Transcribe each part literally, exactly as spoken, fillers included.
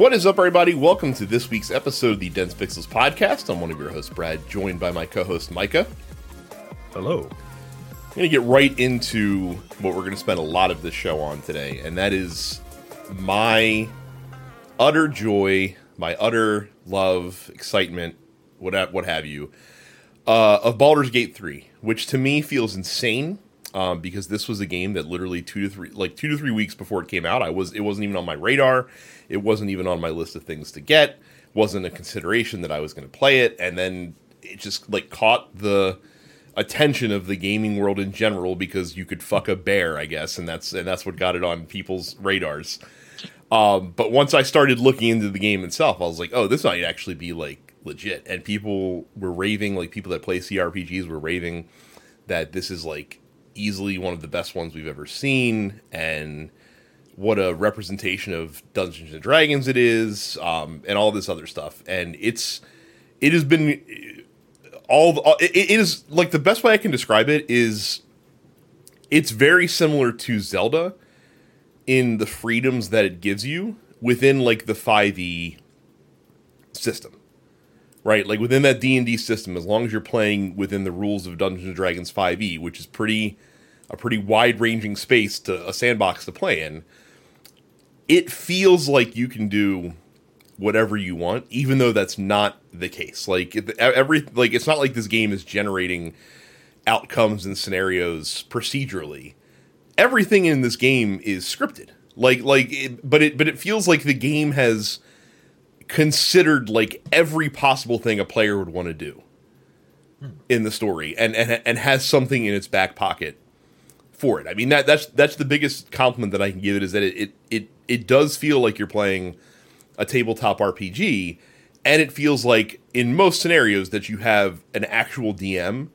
What is up, everybody? Welcome to this week's episode of the Dense Pixels podcast. I'm one of your hosts, Brad, joined by my co-host, Micah. Hello. I'm going to get right into what we're going to spend a lot of this show on today, and that is my utter joy, my utter love, excitement, what, what have you, uh, of Baldur's Gate three, which to me feels insane. Um, because this was a game that literally two to three, like two to three weeks before it came out, I was it wasn't even on my radar. It wasn't even on my list of things to get. Wasn't a consideration that I was going to play it. And then it just like caught the attention of the gaming world in general because you could fuck a bear, I guess, and that's and that's what got it on people's radars. Um, but once I started looking into the game itself, I was like, oh, this might actually be like legit. And people were raving, like people that play C R P Gs were raving that this is like easily one of the best ones we've ever seen, and what a representation of Dungeons and Dragons it is, um, and all this other stuff. And it's, it has been all, the, it, it is like the best way I can describe it is it's very similar to Zelda in the freedoms that it gives you within like the five E system. Right, like within that D and D system, as long as you're playing within the rules of Dungeons and Dragons five E, which is pretty a pretty wide-ranging space, to a sandbox to play in, it feels like you can do whatever you want, even though that's not the case. Like every like it's not like this game is generating outcomes and scenarios procedurally. Everything in this game is scripted. Like like it, but it but it feels like the game has considered like every possible thing a player would want to do in the story, and and and has something in its back pocket for it. I mean that that's that's the biggest compliment that I can give it, is that it it it, it does feel like you're playing a tabletop R P G, and it feels like in most scenarios that you have an actual D M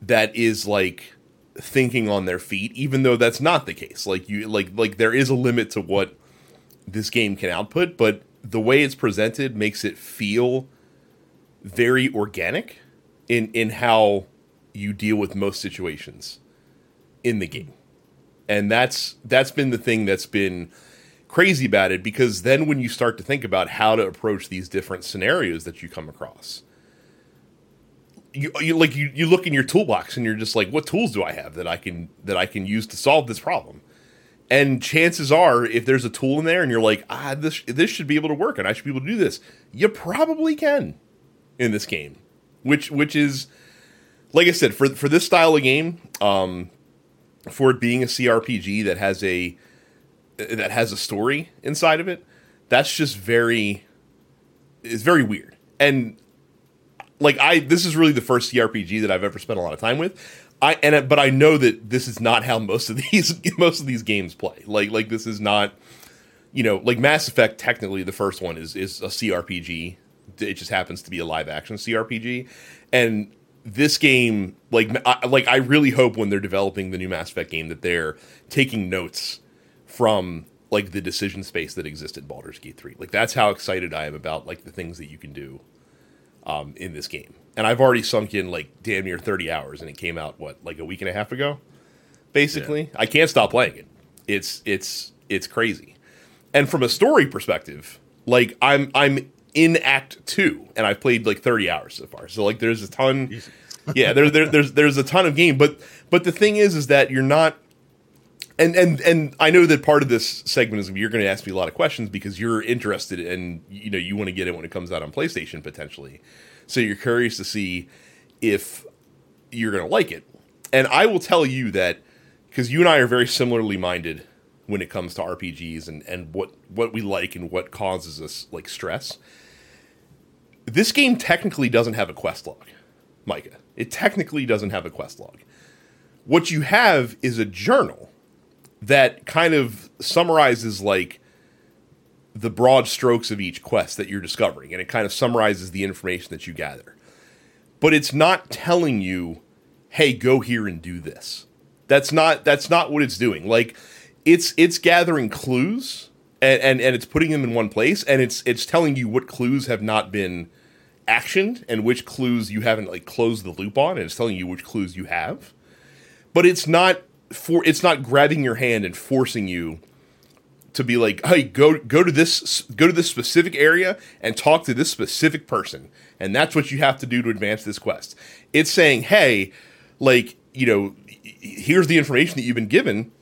that is like thinking on their feet, even though that's not the case. Like you like like there is a limit to what this game can output, but the way it's presented makes it feel very organic in, in how you deal with most situations in the game. And that's that's been the thing that's been crazy about it, because then when you start to think about how to approach these different scenarios that you come across, you you like you, you look in your toolbox and you're just like, what tools do I have that I can that I can use to solve this problem? And chances are, if there's a tool in there and you're like, ah, this this should be able to work and I should be able to do this, you probably can in this game, which which is, like I said, for for this style of game, um, for it being a C R P G that has a that has a story inside of it, that's just very, it's very weird. And like I, this is really the first C R P G that I've ever spent a lot of time with. I, and but I know that this is not how most of these most of these games play. Like like this is not, you know, like Mass Effect, technically the first one is is a C R P G. It just happens to be a live action C R P G. And this game, like I, like I really hope when they're developing the new Mass Effect game that they're taking notes from like the decision space that exists in Baldur's Gate three. Like that's how excited I am about like the things that you can do um, in this game. And I've already sunk in, like, damn near thirty hours, and it came out, what, like a week and a half ago, basically? Yeah. I can't stop playing it. It's it's it's crazy. And from a story perspective, like, I'm I'm in Act two, and I've played, like, thirty hours so far. So, like, there's a ton... Yeah, there, there, there's there's a ton of game. But but the thing is, is that you're not... And, and, and I know that part of this segment is you're going to ask me a lot of questions because you're interested and, you know, you want to get it when it comes out on PlayStation, potentially. So you're curious to see if you're going to like it. And I will tell you that, because you and I are very similarly minded when it comes to R P Gs and, and what, what we like and what causes us, like, stress. This game technically doesn't have a quest log, Micah. It technically doesn't have a quest log. What you have is a journal that kind of summarizes, like, the broad strokes of each quest that you're discovering, and it kind of summarizes the information that you gather. But it's not telling you, hey, go here and do this. That's not that's not what it's doing. Like, it's it's gathering clues, and, and, and it's putting them in one place, and it's it's telling you what clues have not been actioned, and which clues you haven't, like, closed the loop on, and it's telling you which clues you have. But it's not for it's not grabbing your hand and forcing you to be like, hey, go go to this go to this specific area and talk to this specific person, and that's what you have to do to advance this quest. It's saying, hey, like, you know, here's the information that you've been given.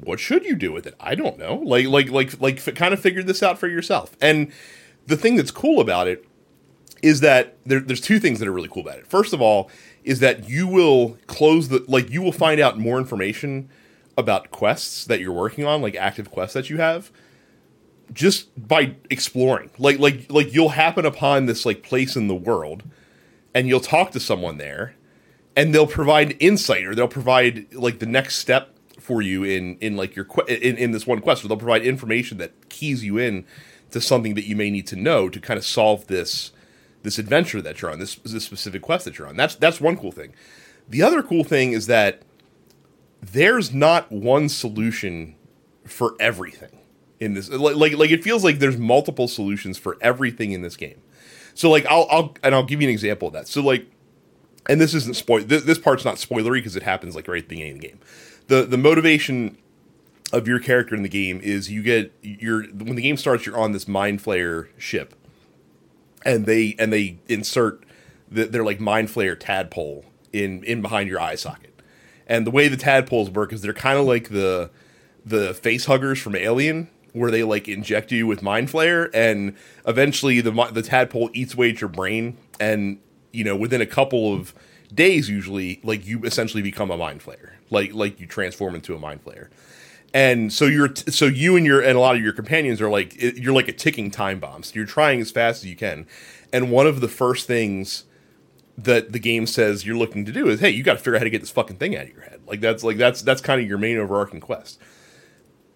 What should you do with it? I don't know. Like, like, like, like, f- kind of figure this out for yourself. And the thing that's cool about it is that there, there's two things that are really cool about it. First of all, is that you will close the like you will find out more information about quests that you're working on, like active quests that you have, just by exploring. Like, like, like you'll happen upon this like place in the world, and you'll talk to someone there, and they'll provide insight, or they'll provide like the next step for you in in like your que- in in this one quest. So they'll provide information that keys you in to something that you may need to know to kind of solve this this adventure that you're on, this this specific quest that you're on. That's that's one cool thing. The other cool thing is that there's not one solution for everything in this. Like like, like it feels like there's multiple solutions for everything in this game. So like I'll I'll and I'll give you an example of that. So like, and this isn't spoil this, this part's not spoilery because it happens like right at the beginning of the game. The the motivation of your character in the game is you get your when the game starts, you're on this mind flayer ship, and they and they insert the, their like mind flayer tadpole in, in behind your eye socket. And the way the tadpoles work is they're kind of like the the face huggers from Alien, where they like inject you with mind flayer, and eventually the the tadpole eats away at your brain, and you know within a couple of days usually, like, you essentially become a mind flayer. Like, like you transform into a mind flayer. And so you're, t- so you and your, and a lot of your companions are like, it, you're like a ticking time bomb. So you're trying as fast as you can. And one of the first things that the game says you're looking to do is, hey, you got to figure out how to get this fucking thing out of your head. Like that's like, that's, that's kind of your main overarching quest.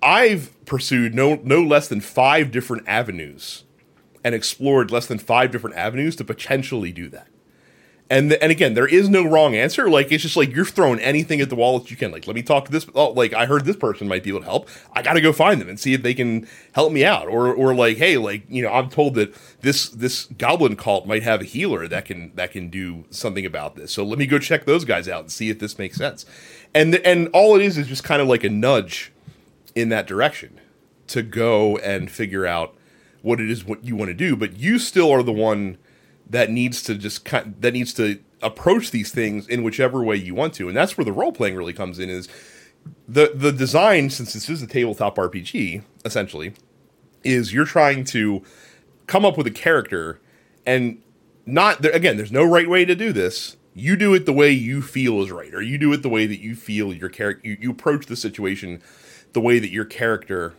I've pursued no, no less than five different avenues and explored less than five different avenues to potentially do that. And the, and again, there is no wrong answer. Like, it's just like you're throwing anything at the wall that you can. Like, let me talk to this. Oh, like, I heard this person might be able to help. I got to go find them and see if they can help me out. Or or like, hey, like, you know, I'm told that this this goblin cult might have a healer that can that can do something about this. So let me go check those guys out and see if this makes sense. And the, and all it is is just kind of like a nudge in that direction to go and figure out what it is what you want to do. But you still are the one that needs to just that needs to approach these things in whichever way you want to, and that's where the role playing really comes in. Is the the design, since this is a tabletop R P G, essentially, is you're trying to come up with a character, and not again, there's no right way to do this. You do it the way you feel is right, or you do it the way that you feel your character. You, you approach the situation the way that your character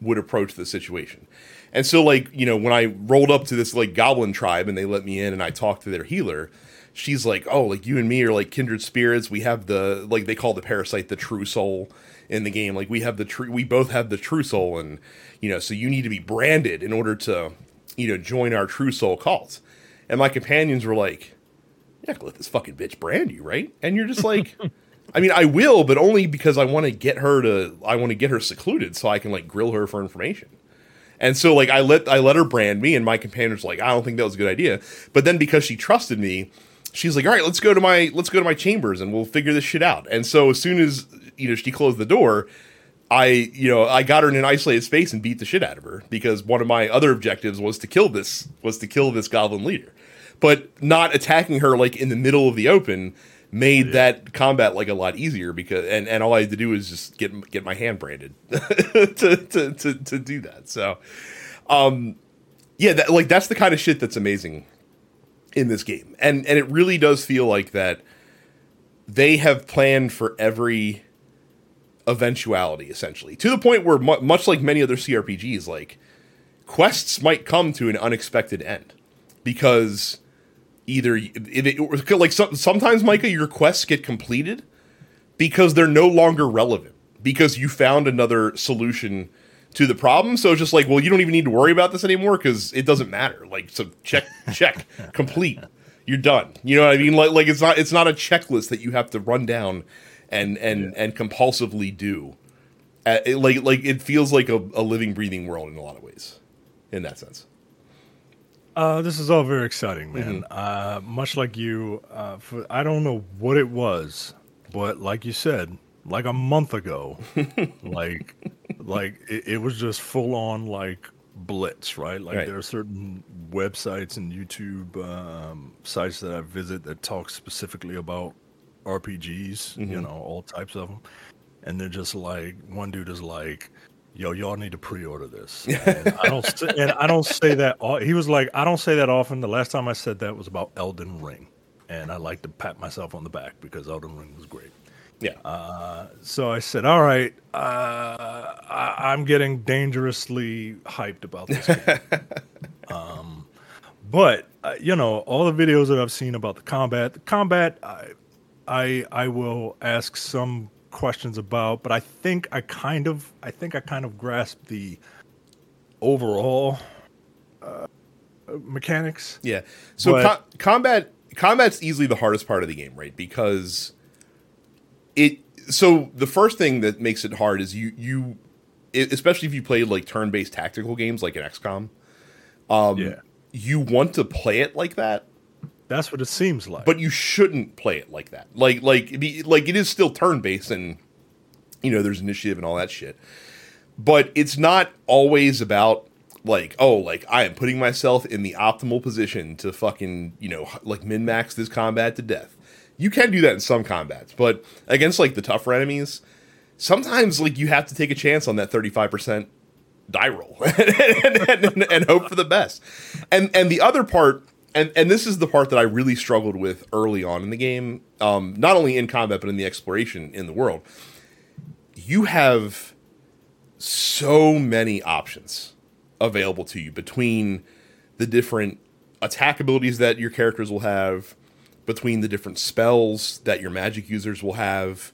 would approach the situation. And so, like, you know, when I rolled up to this, like, goblin tribe and they let me in and I talked to their healer, she's like, oh, like, you and me are, like, kindred spirits. We have the, like, they call the parasite the true soul in the game. Like, we have the true, we both have the true soul. And, you know, so you need to be branded in order to, you know, join our true soul cult. And my companions were like, yeah, let this fucking bitch brand you, right? And you're just like... I mean, I will, but only because I want to get her to, I want to get her secluded so I can, like, grill her for information. And so, like, I let I let her brand me, and my companions were like, I don't think that was a good idea. But then because she trusted me, she's like, all right, let's go to my, let's go to my chambers, and we'll figure this shit out. And so as soon as, you know, she closed the door, I, you know, I got her in an isolated space and beat the shit out of her, because one of my other objectives was to kill this, was to kill this goblin leader. But not attacking her, like, in the middle of the open made yeah. that combat like a lot easier, because and, and all I had to do was just get get my hand branded to, to, to, to do that. So, um, yeah, that, like that's the kind of shit that's amazing in this game, and and it really does feel like that they have planned for every eventuality, essentially, to the point where mu- much like many other C R P Gs, like quests might come to an unexpected end because. Either it, it, like so, sometimes, Micah, your quests get completed because they're no longer relevant because you found another solution to the problem. So it's just like, well, you don't even need to worry about this anymore because it doesn't matter. Like, so check, check, complete. You're done. You know what I mean? Like, like it's not it's not a checklist that you have to run down and and yeah. and compulsively do. Uh, it, like like it feels like a, a living, breathing world in a lot of ways, in that sense. Uh, this is all very exciting, man. Mm-hmm. Uh, much like you, uh, for, I don't know what it was, but like you said, like a month ago, like like it, it was just full on like blitz, right? Like right. there are certain websites and YouTube um, sites that I visit that talk specifically about R P Gs, mm-hmm. you know, all types of them. And they're just like, one dude is like, yo, y'all need to pre-order this. And I don't, and I don't say that. He was like, I don't say that often. The last time I said that was about Elden Ring. And I like to pat myself on the back because Elden Ring was great. Yeah. Uh, so I said, all right, uh, I, I'm getting dangerously hyped about this game. um, but, uh, you know, all the videos that I've seen about the combat, the combat I, I, I will ask some questions about, but I think I kind of, I think I kind of grasped the overall uh, mechanics. Yeah. So but, com- combat, combat's easily the hardest part of the game, right? Because... It so the first thing that makes it hard is you you it, especially if you play like turn-based tactical games like an X COM, um, yeah. you want to play it like that. That's what it seems like. But you shouldn't play it like that. Like like be, like it is still turn-based, and you know there's initiative and all that shit. But it's not always about like oh like I am putting myself in the optimal position to fucking you know like min-max this combat to death. You can do that in some combats, but against like the tougher enemies, sometimes like you have to take a chance on that thirty-five percent die roll and, and, and, and hope for the best. And and the other part, and, and this is the part that I really struggled with early on in the game, um, not only in combat but in the exploration in the world. You have so many options available to you between the different attack abilities that your characters will have, between the different spells that your magic users will have,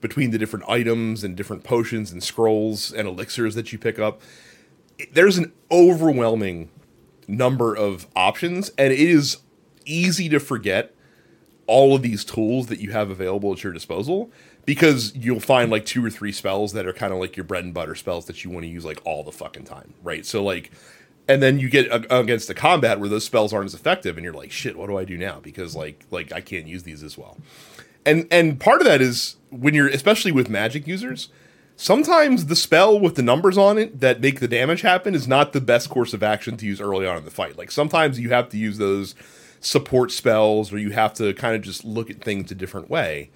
between the different items and different potions and scrolls and elixirs that you pick up. There's an overwhelming number of options, and it is easy to forget all of these tools that you have available at your disposal because you'll find like two or three spells that are kind of like your bread and butter spells that you want to use like all the fucking time, right? So like... And then you get against a combat where those spells aren't as effective, and you're like, "Shit, what do I do now?" Because like, like I can't use these as well. And and part of that is when you're, especially with magic users, sometimes the spell with the numbers on it that make the damage happen is not the best course of action to use early on in the fight. Like sometimes you have to use those support spells, or you have to kind of just look at things a different way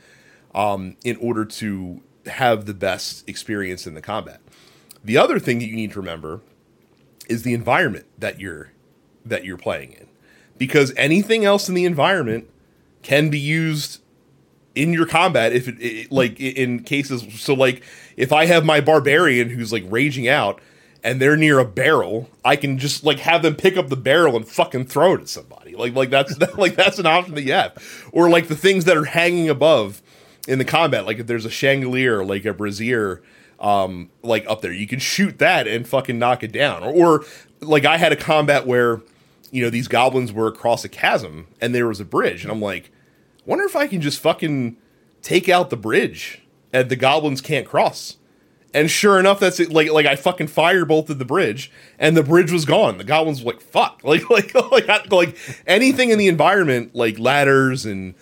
um, in order to have the best experience in the combat. The other thing that you need to remember is the environment that you're that you're playing in, because anything else in the environment can be used in your combat if it, it like in cases. So like if I have my barbarian who's like raging out and they're near a barrel, I can just like have them pick up the barrel and fucking throw it at somebody. Like like that's like that's an option that you have, or like the things that are hanging above in the combat. Like if there's a chandelier, like a brazier. Um, like up there, you can shoot that and fucking knock it down. Or, or like I had a combat where, you know, these goblins were across a chasm and there was a bridge, and I'm like, wonder if I can just fucking take out the bridge and the goblins can't cross. And sure enough, that's it. Like, like I fucking firebolted the bridge and the bridge was gone. The goblins were like, fuck, like, like, like, I, like anything in the environment, like ladders and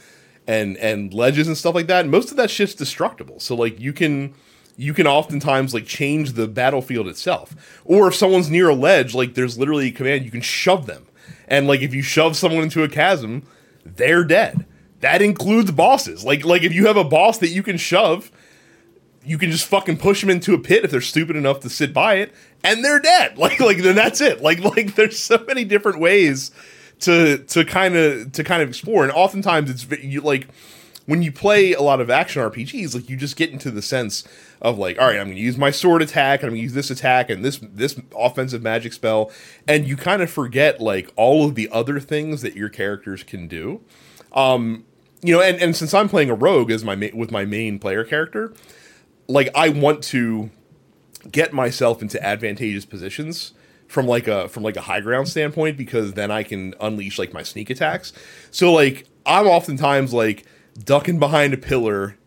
and and ledges and stuff like that. And most of that shit's destructible. So like you can. You can oftentimes like change the battlefield itself, or if someone's near a ledge, like there's literally a command you can shove them, and like if you shove someone into a chasm, they're dead. That includes bosses. Like like if you have a boss that you can shove, you can just fucking push them into a pit if they're stupid enough to sit by it, and they're dead. Like like then that's it. Like like there's so many different ways to to kind of to kind of explore, and oftentimes it's you like. When you play a lot of action R P Gs, like you just get into the sense of like, all right, I'm going to use my sword attack, and I'm going to use this attack and this this offensive magic spell, and you kind of forget like all of the other things that your characters can do, um, you know. And, and since I'm playing a rogue as my ma- with my main player character, like I want to get myself into advantageous positions from like a from like a high ground standpoint, because then I can unleash like my sneak attacks. So like I'm oftentimes like. Ducking behind a pillar,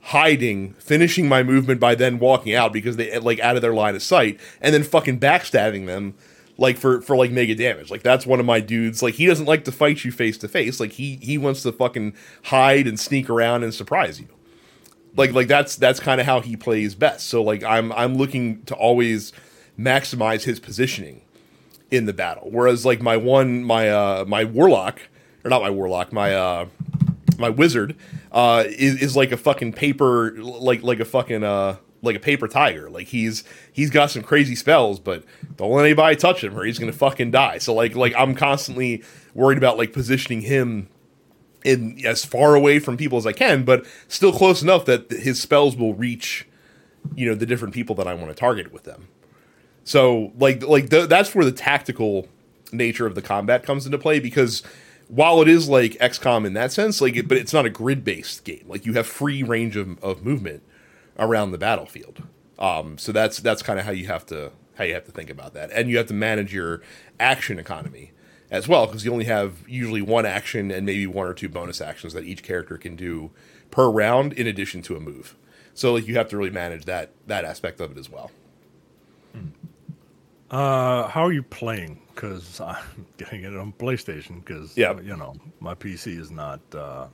hiding, finishing my movement by then walking out because they like out of their line of sight, and then fucking backstabbing them like for, for like mega damage. Like that's one of my dudes. Like he doesn't like to fight you face to face. Like he he wants to fucking hide and sneak around and surprise you. like like that's that's kind of how he plays best. So like I'm I'm looking to always maximize his positioning in the battle. Whereas like my one my uh, my warlock or not my warlock my uh, my wizard uh, is is like a fucking paper like like a fucking uh, like a paper tiger. Like he's he's got some crazy spells, but don't let anybody touch him or he's gonna fucking die. So like like I'm constantly worried about like positioning him in as far away from people as I can, but still close enough that his spells will reach, you know, the different people that I want to target with them. So like, like the, that's where the tactical nature of the combat comes into play, because while it is like X COM in that sense, like, it, but it's not a grid based game. Like you have free range of, of movement around the battlefield. Um, so that's, that's kind of how you have to, how you have to think about that. And you have to manage your action economy as well, because you only have usually one action and maybe one or two bonus actions that each character can do per round in addition to a move. So like you have to really manage that that aspect of it as well. Uh, how are you playing? Because I'm getting it on PlayStation because, yep. you know, my P C is not, uh,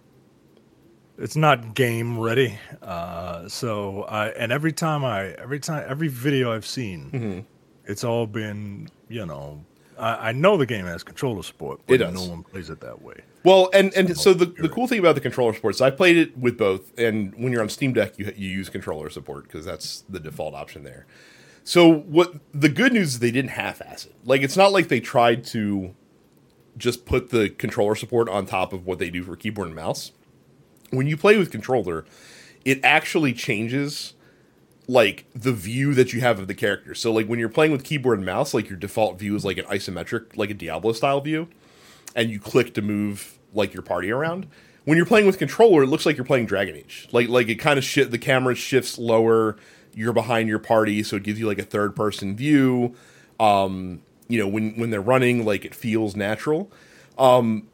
it's not game ready. Uh, so I, and every time I, every time, every video I've seen, mm-hmm. it's all been, you know, I know the game has controller support, but it does. No one plays it that way. Well, and, and so the, the cool thing about the controller support is I played it with both, and when you're on Steam Deck, you you use controller support because that's the default option there. So what the good news is they didn't half-ass it. Like, it's not like they tried to just put the controller support on top of what they do for keyboard and mouse. When you play with controller, it actually changes like the view that you have of the character. So like when you're playing with keyboard and mouse, like your default view is like an isometric, like a Diablo style view, and you click to move like your party around. When you're playing with controller, it looks like you're playing Dragon Age. Like like it kind of shit. The camera shifts lower. You're behind your party, so it gives you like a third person view. Um, you know when when they're running, like it feels natural. Um,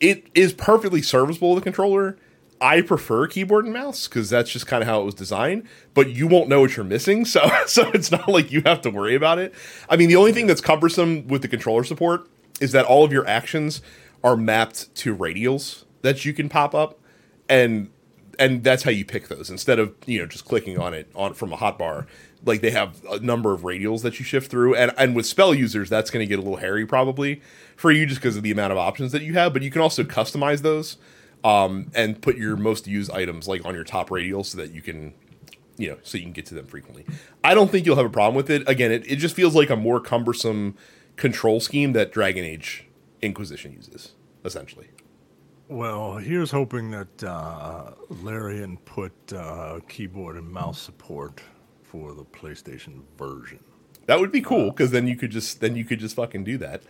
it is perfectly serviceable with a controller. I prefer keyboard and mouse because that's just kind of how it was designed, but you won't know what you're missing. So, so it's not like you have to worry about it. I mean, the only thing that's cumbersome with the controller support is that all of your actions are mapped to radials that you can pop up. And, and that's how you pick those instead of, you know, just clicking on it on from a hotbar. Like they have a number of radials that you shift through. And, and with spell users, that's going to get a little hairy probably for you just because of the amount of options that you have, but you can also customize those. Um, and put your most used items like on your top radial so that you can, you know, so you can get to them frequently. I don't think you'll have a problem with it. Again, it, it just feels like a more cumbersome control scheme that Dragon Age Inquisition uses, essentially. Well, here's hoping that uh, Larian put uh, keyboard and mouse support for the PlayStation version. That would be cool because then you could just then you could just fucking do that.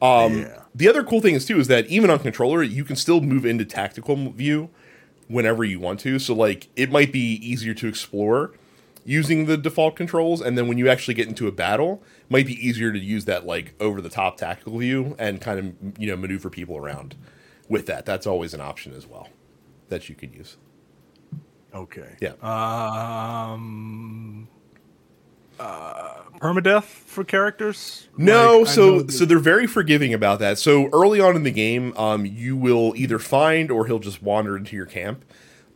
Um, yeah. The other cool thing is too, is that even on controller, you can still move into tactical view whenever you want to. So like it might be easier to explore using the default controls. And then when you actually get into a battle, it might be easier to use that like over the top tactical view and kind of, you know, maneuver people around with that. That's always an option as well that you could use. Okay. Yeah. Um, Uh, permadeath for characters? No, like, so so they're very forgiving about that. So early on in the game, um, you will either find or he'll just wander into your camp.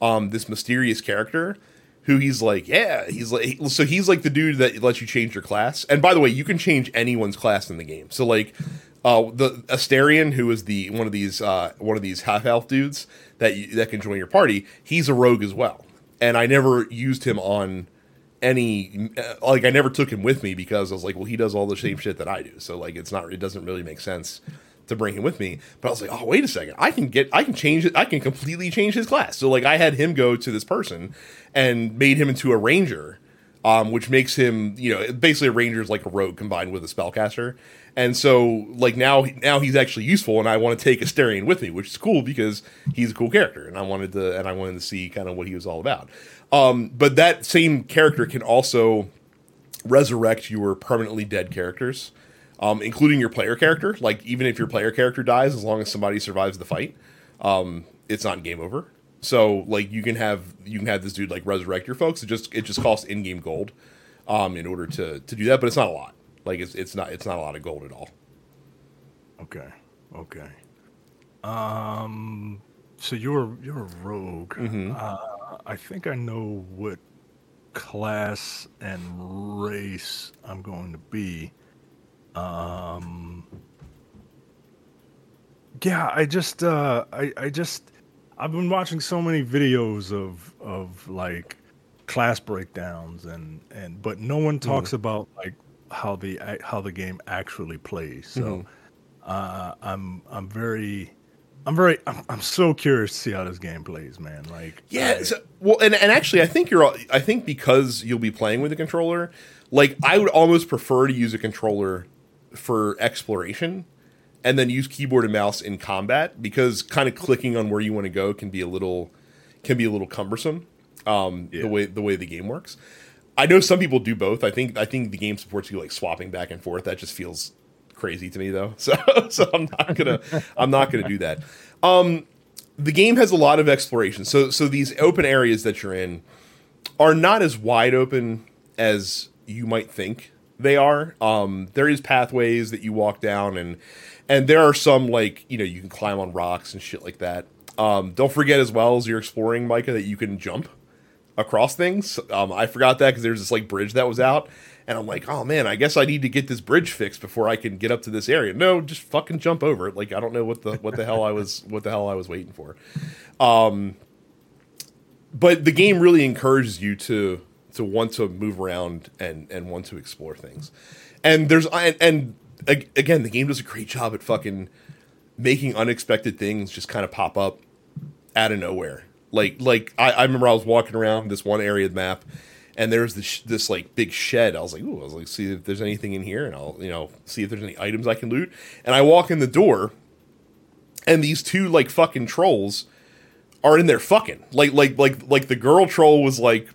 Um, this mysterious character who he's like, yeah, he's like, so he's like the dude that lets you change your class. And by the way, you can change anyone's class in the game. So like, uh, the Astarian, who is the one of these uh, one of these half elf dudes that you, that can join your party, he's a rogue as well. And I never used him on. Any like I never took him with me because I was like, well, he does all the same shit that I do, so like it's not it doesn't really make sense to bring him with me. But I was like, oh wait a second, I can get I can change it, I can completely change his class. So like I had him go to this person and made him into a ranger, um, which makes him you know basically a ranger is like a rogue combined with a spellcaster. And so like now now he's actually useful, and I want to take Astarian with me, which is cool because he's a cool character, and I wanted to and I wanted to see kind of what he was all about. Um, but that same character can also resurrect your permanently dead characters, um, including your player character. Like, even if your player character dies, as long as somebody survives the fight, um, it's not game over. So, like, you can have you can have this dude, like, resurrect your folks. It just it just costs in-game gold um, in order to, to do that, but it's not a lot. Like, it's it's not it's not a lot of gold at all. Okay, okay. Um, so you're, you're a rogue. Mm-hmm. Uh I think I know what class and race I'm going to be. Um, yeah, I just, uh, I, I just, I've been watching so many videos of, of like class breakdowns and, and, but no one talks mm-hmm. about like how the, how the game actually plays. So, mm-hmm. uh, I'm, I'm very, I'm very, I'm, I'm so curious to see how this game plays, man. Like, yeah, I, so, well, and, and actually I think you're, all, I think because you'll be playing with a controller, like I would almost prefer to use a controller for exploration and then use keyboard and mouse in combat, because kind of clicking on where you want to go can be a little can be a little cumbersome. Um, yeah. The way the way the game works, I know some people do both. I think I think the game supports you like swapping back and forth. That just feels crazy to me though. So so I'm not gonna I'm not gonna do that. Um, the game has a lot of exploration. So so these open areas that you're in are not as wide open as you might think they are. Um, there is pathways that you walk down and. And there are some, like, you know, you can climb on rocks and shit like that. Um, don't forget as well as you're exploring, Micah, that you can jump across things. Um, I forgot that because there's this, like, bridge that was out. And I'm like, oh, man, I guess I need to get this bridge fixed before I can get up to this area. No, just fucking jump over it. Like, I don't know what the what the hell I was what the hell I was waiting for. Um, but the game really encourages you to to want to move around and, and want to explore things. And there's... and, and again, the game does a great job at fucking making unexpected things just kind of pop up out of nowhere. Like, like I, I remember I was walking around this one area of the map, and there's this this like big shed. I was like, ooh, I was like, see if there's anything in here, and I'll you know see if there's any items I can loot. And I walk in the door, and these two like fucking trolls are in there fucking like like like like the girl troll was like.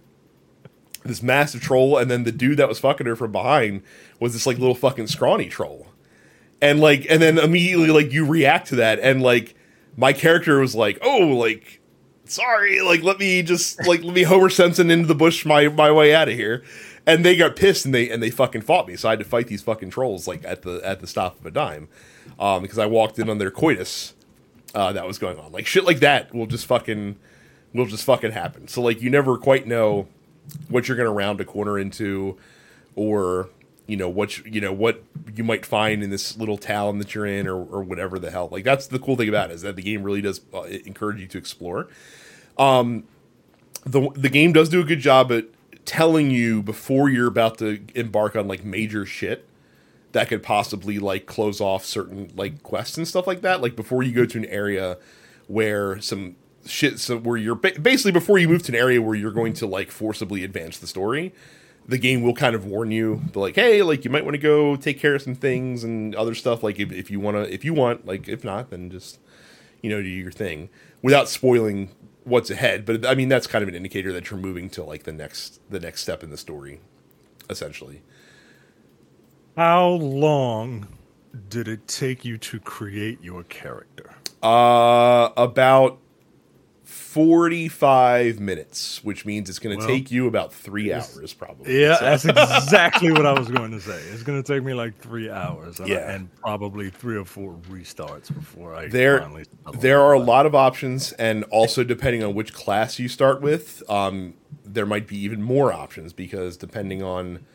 This massive troll, and then the dude that was fucking her from behind was this like little fucking scrawny troll, and like, and then immediately like you react to that, and like my character was like, oh, like sorry, like let me just like let me Homer Simpson into the bush my my way out of here, and they got pissed and they and they fucking fought me, so I had to fight these fucking trolls like at the at the stop of a dime, um, because I walked in on their coitus, uh, that was going on, like shit like that will just fucking will just fucking happen, so like you never quite know. What you're going to round a corner into, or you know what you, you know what you might find in this little town that you're in, or, or whatever the hell. Like that's the cool thing about it, is that the game really does uh, encourage you to explore. Um, the the game does do a good job at telling you before you're about to embark on like major shit that could possibly like close off certain like quests and stuff like that. Like before you go to an area where some. Shit, so where you're ba- basically before you move to an area where you're going to like forcibly advance the story, the game will kind of warn you, like, hey, like you might want to go take care of some things and other stuff. Like if, if you want to, if you want, like if not, then just you know do your thing without spoiling what's ahead. But I mean that's kind of an indicator that you're moving to like the next the next step in the story, essentially. How long did it take you to create your character? Uh, about. forty-five minutes, which means it's going to well, take you about three hours probably. Yeah, so. That's exactly what I was going to say. It's going to take me like three hours and, yeah. and probably three or four restarts before I there, finally... There are a lot of options, and also depending on which class you start with, um, there might be even more options because depending on,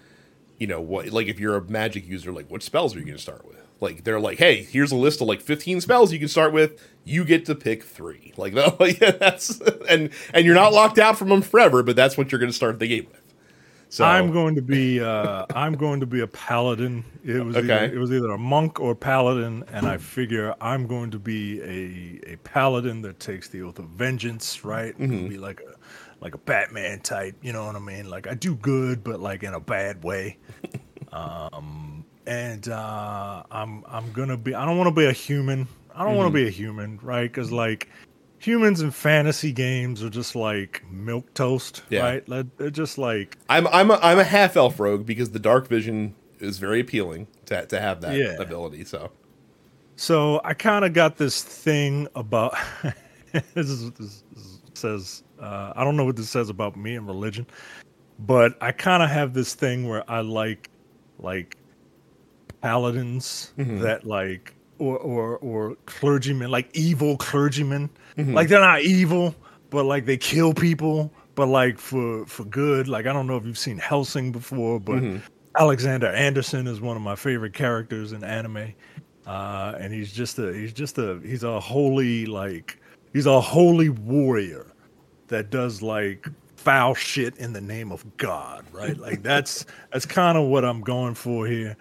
you know, what, like if you're a magic user, like what spells are you going to start with? Like, they're like, hey, here's a list of, like, fifteen spells you can start with. You get to pick three. Like, that's and and you're not locked out from them forever, but that's what you're going to start the game with. So I'm going to be uh, I'm going to be a paladin. It was, okay. either, it was either a monk or paladin, and I figure I'm going to be a, a paladin that takes the oath of vengeance, right? Mm-hmm. Be like a, like a Batman type, you know what I mean? Like, I do good, but, like, in a bad way. Um... And uh, I'm I'm gonna be. I don't want to be a human. I don't mm-hmm. want to be a human, right? Because like humans in fantasy games are just like milk toast, yeah. right? Like, they're just like I'm I'm a, I'm a half elf rogue because the dark vision is very appealing to to have that yeah. ability. So, so I kind of got this thing about this, is, this says uh, I don't know what this says about me and religion, but I kind of have this thing where I like like. Paladins mm-hmm. that like or, or or clergymen, like evil clergymen, mm-hmm. like they're not evil but like they kill people but like for for good. Like, I don't know if you've seen Hellsing before, but mm-hmm. Alexander Anderson is one of my favorite characters in anime, uh, and he's just a he's just a he's a holy like he's a holy warrior that does like foul shit in the name of God, right? Like that's that's kind of what I'm going for here,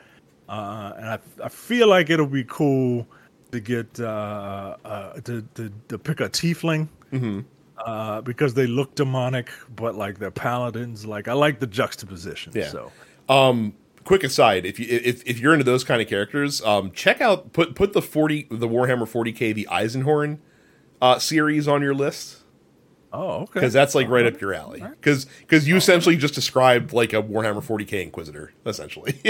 uh, and I I feel like it'll be cool to get uh, uh, to, to to pick a tiefling. Mm-hmm. Uh, because they look demonic, but like they're paladins. Like I like the juxtaposition. Yeah. So, um, quick aside: if you if, if you're into those kind of characters, um, check out put put the forty the Warhammer forty K the Eisenhorn uh, series on your list. Oh, okay. Because that's like right, right up your alley. Because right. because you oh. essentially just described like a Warhammer forty K Inquisitor, essentially.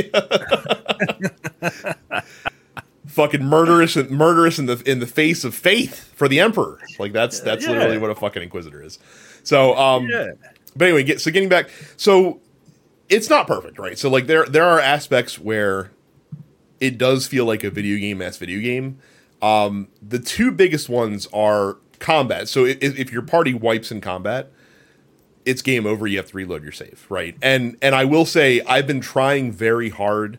Fucking murderous and murderous in the in the face of faith for the emperor. Like that's that's yeah. literally what a fucking inquisitor is. So um yeah. but anyway, get, so getting back, so it's not perfect, right? So like there there are aspects where it does feel like a video game as video game. Um the two biggest ones are combat. So if, if your party wipes in combat, it's game over, you have to reload your save, right? And and I will say I've been trying very hard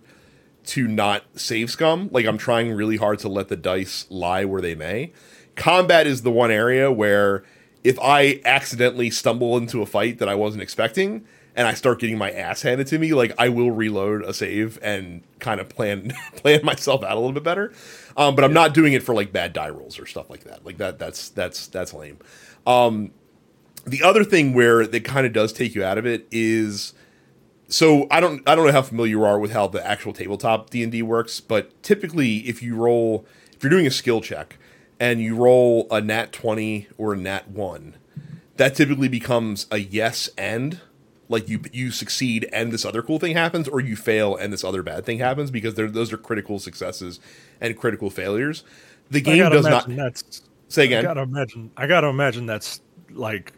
to not save scum. Like I'm trying really hard to let the dice lie where they may. Combat is the one area where if I accidentally stumble into a fight that I wasn't expecting and I start getting my ass handed to me, like I will reload a save and kind of plan plan myself out a little bit better. Um, but I'm not doing it for like bad die rolls or stuff like that. Like that that's that's that's lame. Um, the other thing where that kind of does take you out of it is So I don't I don't know how familiar you are with how the actual tabletop D and D works, but typically if you roll if you're doing a skill check and you roll a nat twenty or a nat one, that typically becomes a yes and like you you succeed and this other cool thing happens, or you fail and this other bad thing happens, because those are critical successes and critical failures. The game does not that's, say again. I gotta imagine. I gotta imagine that's like.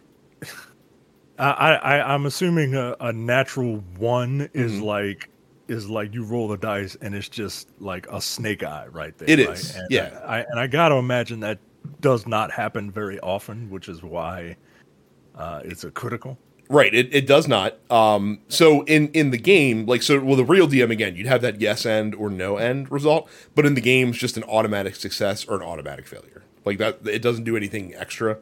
I, I, I'm assuming a, a natural one is mm-hmm. like is like you roll the dice and it's just like a snake eye right there. It right? is, and yeah. I, I, and I got to imagine that does not happen very often, which is why uh, it's a critical. Right, it, it does not. Um, so in, in the game, like so, well, the real D M again, you'd have that yes end or no end result, but in the game, it's just an automatic success or an automatic failure. Like that, it doesn't do anything extra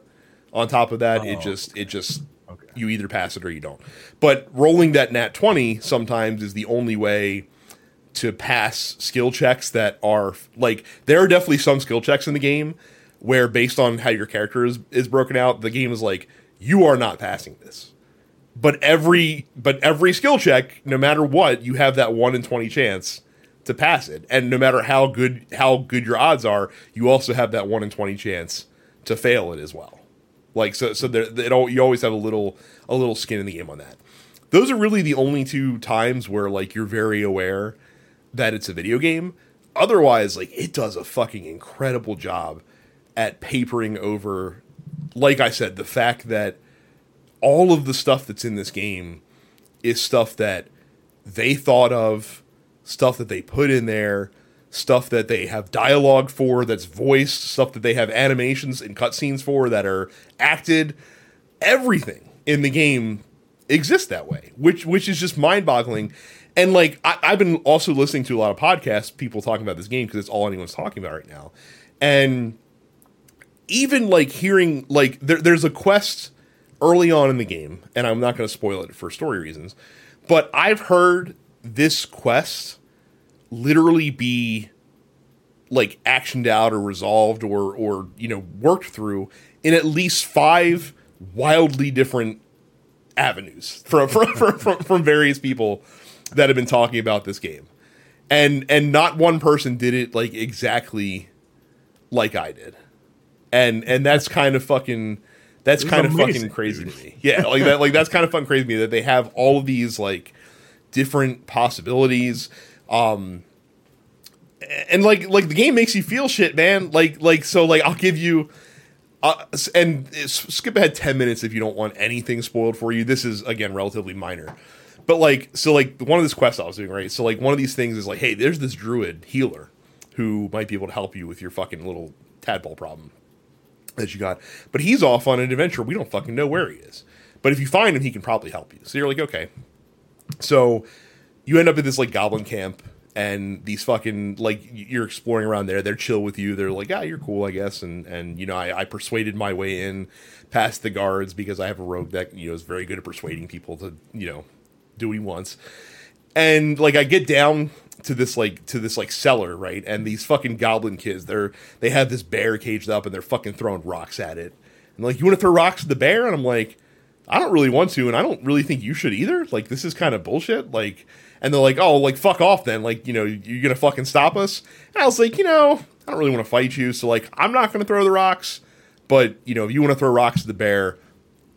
on top of that. Oh, it just okay. it just Okay. You either pass it or you don't. But rolling that nat twenty sometimes is the only way to pass skill checks that are like there are definitely some skill checks in the game where based on how your character is, is broken out, the game is like, you are not passing this. But every but every skill check, no matter what, you have that one in twenty chance to pass it. And no matter how good how good your odds are, you also have that one in twenty chance to fail it as well. Like so, so there, it all, you always have a little, a little skin in the game on that. Those are really the only two times where like you're very aware that it's a video game. Otherwise, like it does a fucking incredible job at papering over, like I said, the fact that all of the stuff that's in this game is stuff that they thought of, stuff that they put in there, stuff that they have dialogue for that's voiced, stuff that they have animations and cutscenes for that are acted. Everything in the game exists that way, which which is just mind-boggling. And like I, I've been also listening to a lot of podcasts, people talking about this game because it's all anyone's talking about right now. And even like hearing like there, there's a quest early on in the game, and I'm not going to spoil it for story reasons, but I've heard this quest literally be like actioned out or resolved or or you know worked through in at least five wildly different avenues from from, from, from from various people that have been talking about this game, and and not one person did it like exactly like I did, and and that's kind of fucking that's kind of amazing. Fucking crazy to me. Yeah, like that like that's kind of fun crazy to me that they have all of these like different possibilities. Um, and like, like the game makes you feel shit, man. Like, like, so like, I'll give you, uh, and skip ahead ten minutes if you don't want anything spoiled for you. This is again, relatively minor, but like, so like one of these quests I was doing, right. So like one of these things is like, hey, there's this druid healer who might be able to help you with your fucking little tadpole problem that you got, but he's off on an adventure. We don't fucking know where he is, But if you find him, he can probably help you. So you're like, okay. So you end up at this like goblin camp, and these fucking, like, you're exploring around there. They're chill with you. They're like, yeah, you're cool, I guess. And, and you know, I, I persuaded my way in past the guards because I have a rogue that, you know, is very good at persuading people to, you know, do what he wants. And, like, I get down to this, like, to this, like, cellar, right? And these fucking goblin kids, they're, they have this bear caged up, and they're fucking throwing rocks at it. And, like, you want to throw rocks at the bear? And I'm like, I don't really want to, and I don't really think you should either. Like, this is kind of bullshit. Like, and they're like, oh, like, fuck off then. Like, you know, you're going to fucking stop us? And I was like, you know, I don't really want to fight you, so, like, I'm not going to throw the rocks. But, you know, if you want to throw rocks at the bear,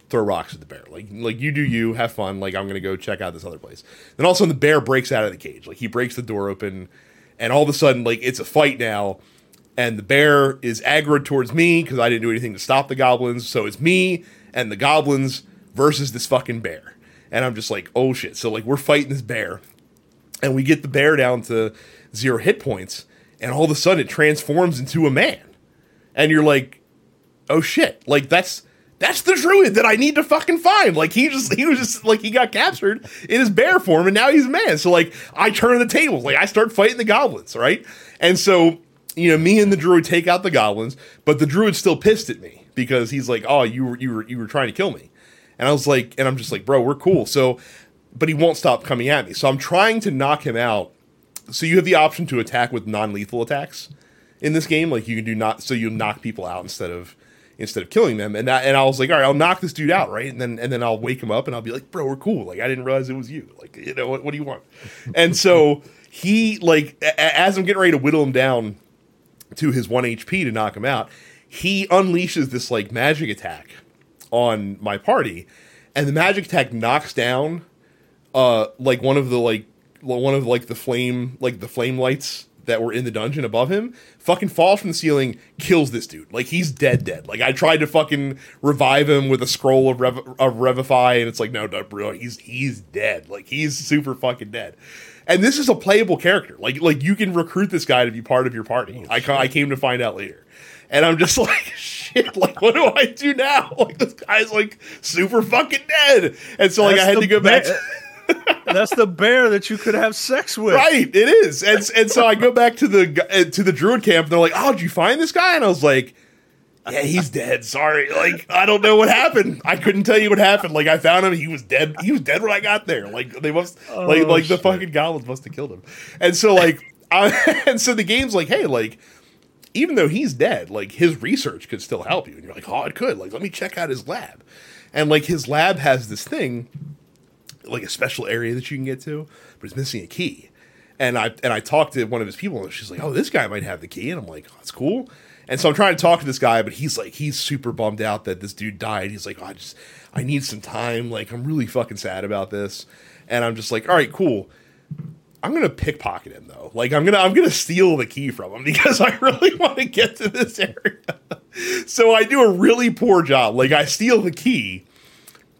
throw rocks at the bear. Like, like you do you, have fun. Like, I'm going to go check out this other place. Then all of a sudden, the bear breaks out of the cage. Like, he breaks the door open, and all of a sudden, like, it's a fight now. And the bear is aggroed towards me because I didn't do anything to stop the goblins. So it's me and the goblins versus this fucking bear. And I'm just like, oh shit. So like we're fighting this bear, and we get the bear down to zero hit points, and all of a sudden it transforms into a man. And you're like, oh shit. Like that's that's the druid that I need to fucking find. Like he just he was just like he got captured in his bear form, and now he's a man. So like I turn the tables, like I start fighting the goblins, right? And so, you know, me and the druid take out the goblins, but the druid's still pissed at me because he's like, oh, you were you were you were trying to kill me. And I was like, and I'm just like, bro, we're cool. So, but he won't stop coming at me. So I'm trying to knock him out. So you have the option to attack with non-lethal attacks in this game. Like you can do not, so you knock people out instead of, instead of killing them. And I, and I was like, all right, I'll knock this dude out. Right. And then, and then I'll wake him up and I'll be like, bro, we're cool. Like, I didn't realize it was you. Like, you know, what, what do you want? And so he like, a- as I'm getting ready to whittle him down to his one H P to knock him out, he unleashes this like magic attack on my party, and the magic attack knocks down uh like one of the like one of like the flame like the flame lights that were in the dungeon above him, fucking falls from the ceiling, kills this dude. Like he's dead dead. Like I tried to fucking revive him with a scroll of, rev- of revivify, and it's like no, no bro, he's he's dead. Like he's super fucking dead. And this is a playable character. Like like you can recruit this guy to be part of your party. Oh, I ca- I came to find out later. And I'm just like, shit, like, what do I do now? Like, this guy's, like, super fucking dead. And so, like, that's I had to go ba- back to- That's the bear that you could have sex with. Right, it is. And and so I go back to the uh, to the druid camp, and they're like, oh, did you find this guy? And I was like, yeah, he's dead. Sorry. Like, I don't know what happened. I couldn't tell you what happened. Like, I found him. He was dead. He was dead when I got there. Like, they must, oh, like, like the fucking goblins must have killed him. And so, like, I, and so the game's like, hey, like, even though he's dead, like, his research could still help you. And you're like, oh, it could. Like, let me check out his lab. And, like, his lab has this thing, like, a special area that you can get to, but it's missing a key. And I and I talked to one of his people, and she's like, oh, this guy might have the key. And I'm like, oh, that's cool. And so I'm trying to talk to this guy, but he's, like, he's super bummed out that this dude died. He's like, oh, I just, I need some time. Like, I'm really fucking sad about this. And I'm just like, all right, cool. I'm going to pickpocket him though. Like I'm going to, I'm going to steal the key from him because I really want to get to this area. So I do a really poor job. Like I steal the key,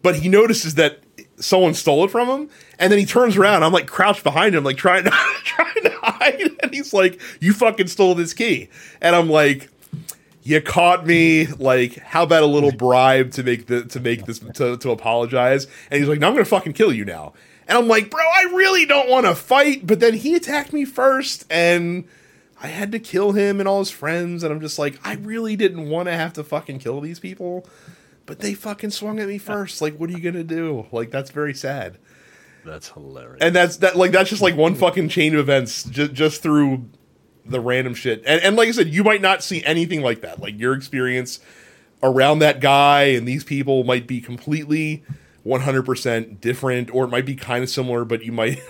but he notices that someone stole it from him. And then he turns around. I'm like crouched behind him, like trying to, trying to hide. And he's like, you fucking stole this key. And I'm like, you caught me. Like, how about a little bribe to make the, to make this, to, to apologize. And he's like, no, I'm going to fucking kill you now. And I'm like, bro, I really don't want to fight. But then he attacked me first, and I had to kill him and all his friends. And I'm just like, I really didn't want to have to fucking kill these people, but they fucking swung at me first. Like, what are you going to do? Like, that's very sad. That's hilarious. And that's that. Like, that's just like one fucking chain of events just, just through the random shit. And, and like I said, you might not see anything like that. Like your experience around that guy and these people might be completely one hundred percent different, or it might be kind of similar, but you might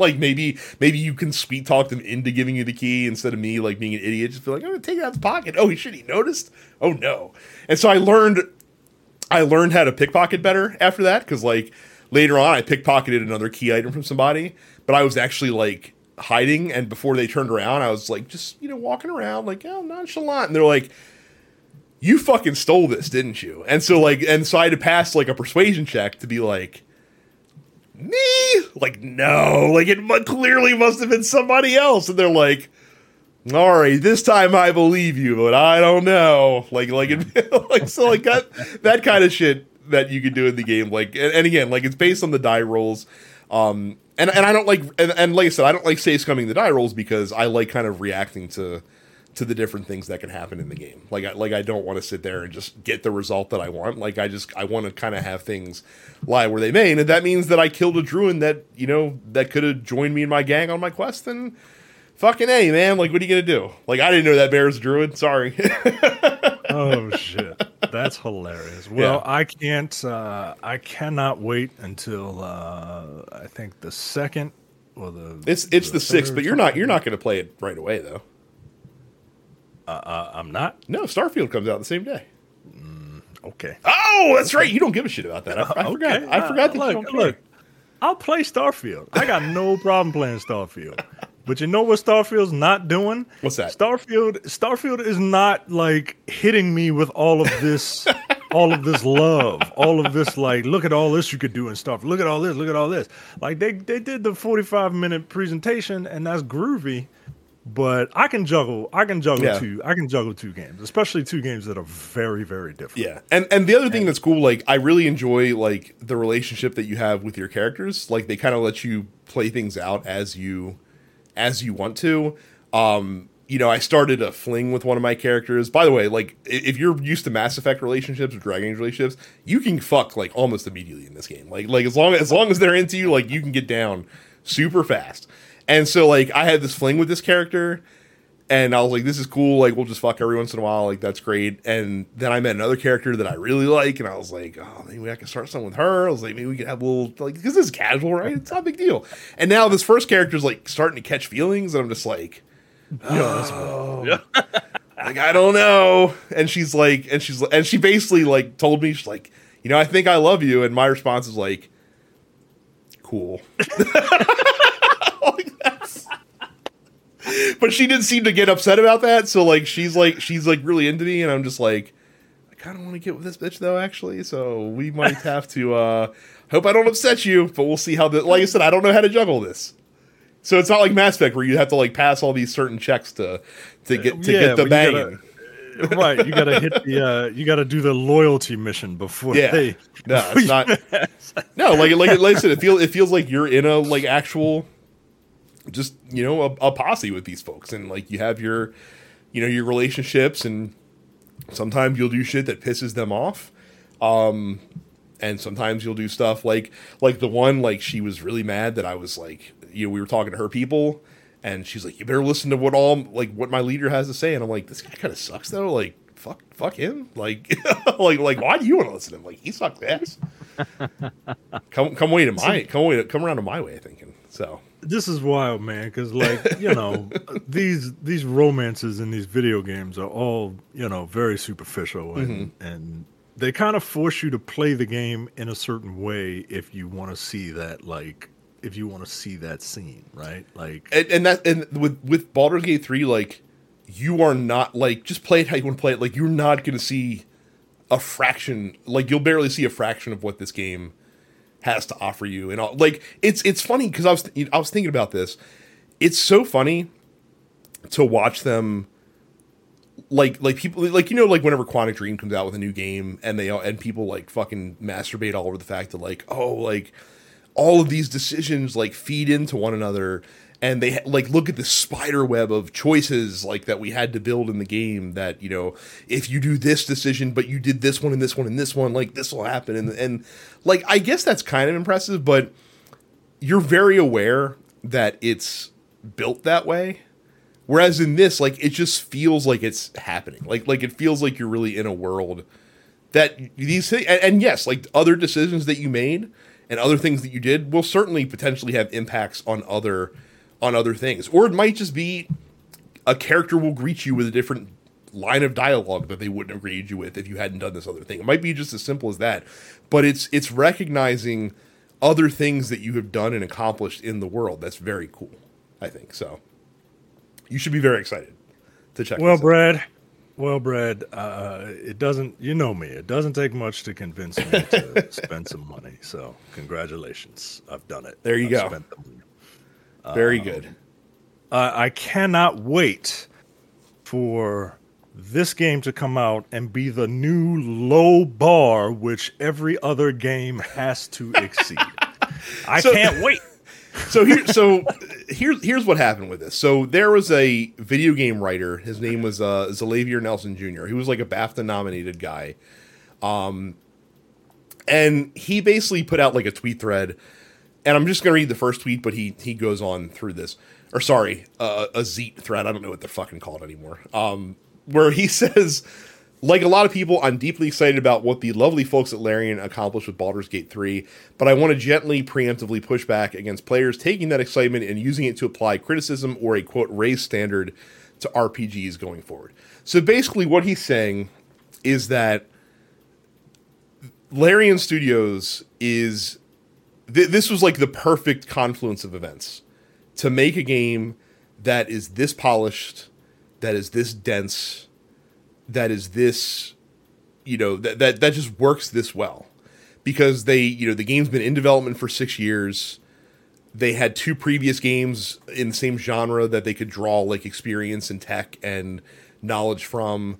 like maybe maybe you can sweet talk them into giving you the key instead of me like being an idiot. Just be like, I'm gonna take it out of his pocket. Oh, he should he noticed? Oh no! And so I learned I learned how to pickpocket better after that, because like later on I pickpocketed another key item from somebody, but I was actually like hiding, and before they turned around, I was like just you know walking around like oh nonchalant, and they're like, you fucking stole this, didn't you? And so, like, and so I had to pass, like, a persuasion check to be like, me? Like, no. Like, it mu- clearly must have been somebody else. And they're like, all right, this time I believe you, but I don't know. Like, like, it, like so, like, that, that kind of shit that you can do in the game. Like, and, and again, like, it's based on the die rolls. Um, and, and I don't like, and, and like I said, I don't like safe scumming the die rolls because I like kind of reacting to, to the different things that can happen in the game. Like, I, like I don't want to sit there and just get the result that I want. Like, I just, I want to kind of have things lie where they may. And if that means that I killed a Druid that, you know, that could have joined me and my gang on my quest, then fucking A, man. Like, what are you going to do? Like, I didn't know that bear's Druid. Sorry. Oh, shit. That's hilarious. Well, yeah. I can't, uh, I cannot wait until, uh, I think the second or the, it's, it's the, the sixth, but you're not, you're not going to play it right away though. Uh, I'm not. No, Starfield comes out the same day. Mm, okay. Oh, that's right. You don't give a shit about that. I, I okay. forgot. I uh, forgot that look, you don't care. Look, I'll play Starfield. I got no problem playing Starfield. But you know what Starfield's not doing? What's that? Starfield. Starfield is not like hitting me with all of this, all of this love, all of this like, look at all this you could do in Starfield. Look at all this. Look at all this. Like they they did the forty-five minute presentation, and that's groovy. But I can juggle. I can juggle yeah. two. I can juggle two games, especially two games that are very, very different. Yeah, and and the other thing that's cool, like I really enjoy like the relationship that you have with your characters. Like they kind of let you play things out as you, as you want to. Um, you know, I started a fling with one of my characters. By the way, like if you're used to Mass Effect relationships or Dragon Age relationships, you can fuck like almost immediately in this game. Like like as long as long as they're into you, like you can get down super fast. And so, like, I had this fling with this character, and I was like, this is cool, like, we'll just fuck every once in a while, like, that's great. And then I met another character that I really like, and I was like, oh, maybe I can start something with her. I was like, maybe we could have a little, like, because this is casual, right? It's not a big deal. And now this first character is, like, starting to catch feelings, and I'm just like, oh, yeah. Like, I don't know. And she's like, and she's, and she basically, like, told me, she's like, you know, I think I love you. And my response is like, cool. But she didn't seem to get upset about that, so like she's like she's like really into me, and I'm just like, I kind of want to get with this bitch though, actually. So we might have to. uh Hope I don't upset you, but we'll see how the. Like I said, I don't know how to juggle this, so it's not like Mass Effect where you have to like pass all these certain checks to to get to yeah, get the bang. Gotta, right, you gotta hit the. Uh, you gotta do the loyalty mission before. Yeah, they, no, before it's not. No, like like like I said, it feels it feels like you're in a like actual. Just, you know, a, a posse with these folks, and like you have your, you know, your relationships, and sometimes you'll do shit that pisses them off, um, and sometimes you'll do stuff like like the one like she was really mad that I was like, you know, we were talking to her people, and she's like, you better listen to what all like what my leader has to say, and I'm like, this guy kind of sucks though, like fuck fuck him, like like like why do you want to listen to him? Like he sucks ass. come come wait to my come wait come around to my way of thinking so. This is wild, man, because, like, you know, these these romances in these video games are all, you know, very superficial, and, mm-hmm. and they kind of force you to play the game in a certain way if you want to see that, like, if you want to see that scene, right? Like, and, and that and with with Baldur's Gate three, like, you are not, like, just play it how you want to play it. Like, you're not going to see a fraction, like, you'll barely see a fraction of what this game has to offer you. And all, like it's it's funny because I was th- I was thinking about this. It's so funny to watch them, like like people like you know like whenever Quantic Dream comes out with a new game, and they and people like fucking masturbate all over the fact that like oh like all of these decisions like feed into one another, and they like look at the spider web of choices like that we had to build in the game, that you know if you do this decision but you did this one and this one and this one, like this will happen, and and like I guess that's kind of impressive, but you're very aware that it's built that way, whereas in this like it just feels like it's happening, like like it feels like you're really in a world that these things, and, and yes, like other decisions that you made and other things that you did will certainly potentially have impacts on other on other things. Or it might just be a character will greet you with a different line of dialogue that they wouldn't have greeted you with if you hadn't done this other thing. It might be just as simple as that. But it's it's recognizing other things that you have done and accomplished in the world. That's very cool, I think. So you should be very excited to check well, this out. Brad, well, Brad, uh, it doesn't, you know me, it doesn't take much to convince me to spend some money. So congratulations. I've done it. There you I've go. Spent the money. Very good. Um, uh, I cannot wait for this game to come out and be the new low bar which every other game has to exceed. I so, can't wait. So here, so here's here's what happened with this. So there was a video game writer. His name was uh, Zalevier Nelson Junior He was like a BAFTA nominated guy, um, and he basically put out like a tweet thread. And I'm just gonna read the first tweet, but he he goes on through this. Or sorry, uh, a Zeet thread. I don't know what they're fucking called anymore. Um, where he says, like a lot of people, I'm deeply excited about what the lovely folks at Larian accomplished with Baldur's Gate three, but I want to gently, preemptively push back against players taking that excitement and using it to apply criticism or a, quote, raise standard to R P Gs going forward. So basically what he's saying is that Larian Studios is... Th- this was like the perfect confluence of events to make a game that is this polished, that is this dense, that is this, you know, that, that that just works this well. Because they, you know, the game's been in development for six years. They had two previous games in the same genre that they could draw, like, experience and tech and knowledge from.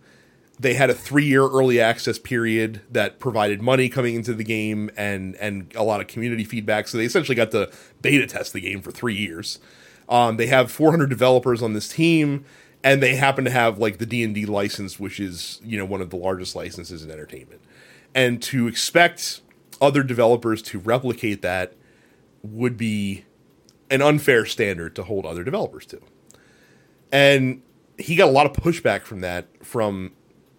They had a three-year early access period that provided money coming into the game and and a lot of community feedback. So they essentially got to beta test the game for three years. Um, they have four hundred developers on this team, and they happen to have like the D and D license, which is, you know, one of the largest licenses in entertainment. And to expect other developers to replicate that would be an unfair standard to hold other developers to. And he got a lot of pushback from that from...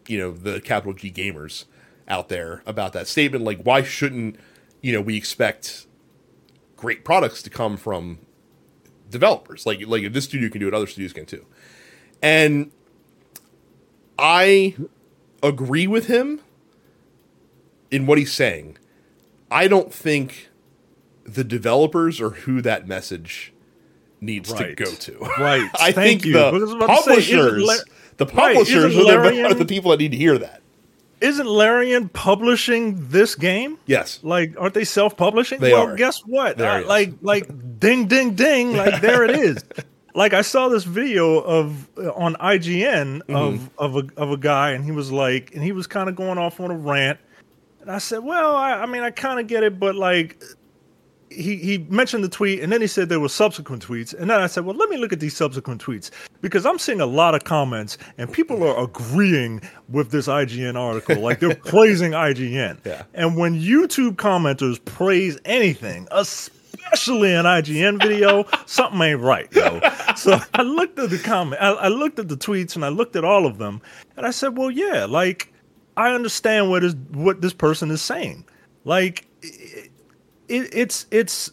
you know, the capital G gamers out there about that statement. Like, why shouldn't, you know, we expect great products to come from developers? Like, like if this studio can do it, other studios can too. And I agree with him in what he's saying. I don't think the developers are who that message needs right. to go to. Right. I Thank think you. the publishers... The publishers right. are, Larian, the, are the people that need to hear that. Isn't Larian publishing this game? Yes. Like, aren't they self-publishing? They well, are. guess what? Uh, like, like, ding, ding, ding. Like, there it is. Like, I saw this video of uh, on I G N of mm-hmm. of a of a guy, and he was like, and he was kind of going off on a rant. And I said, well, I, I mean, I kind of get it, but like, he he mentioned the tweet, and then he said there were subsequent tweets, and then I said, well, let me look at these subsequent tweets, because I'm seeing a lot of comments and people are agreeing with this I G N article, like they're praising I G N. Yeah. And when YouTube commenters praise anything, especially an I G N video, something ain't right, though. So I looked at the comment, I, I looked at the tweets, and I looked at all of them, and I said, well, yeah, like I understand what is what this person is saying, like. It, It, it's it's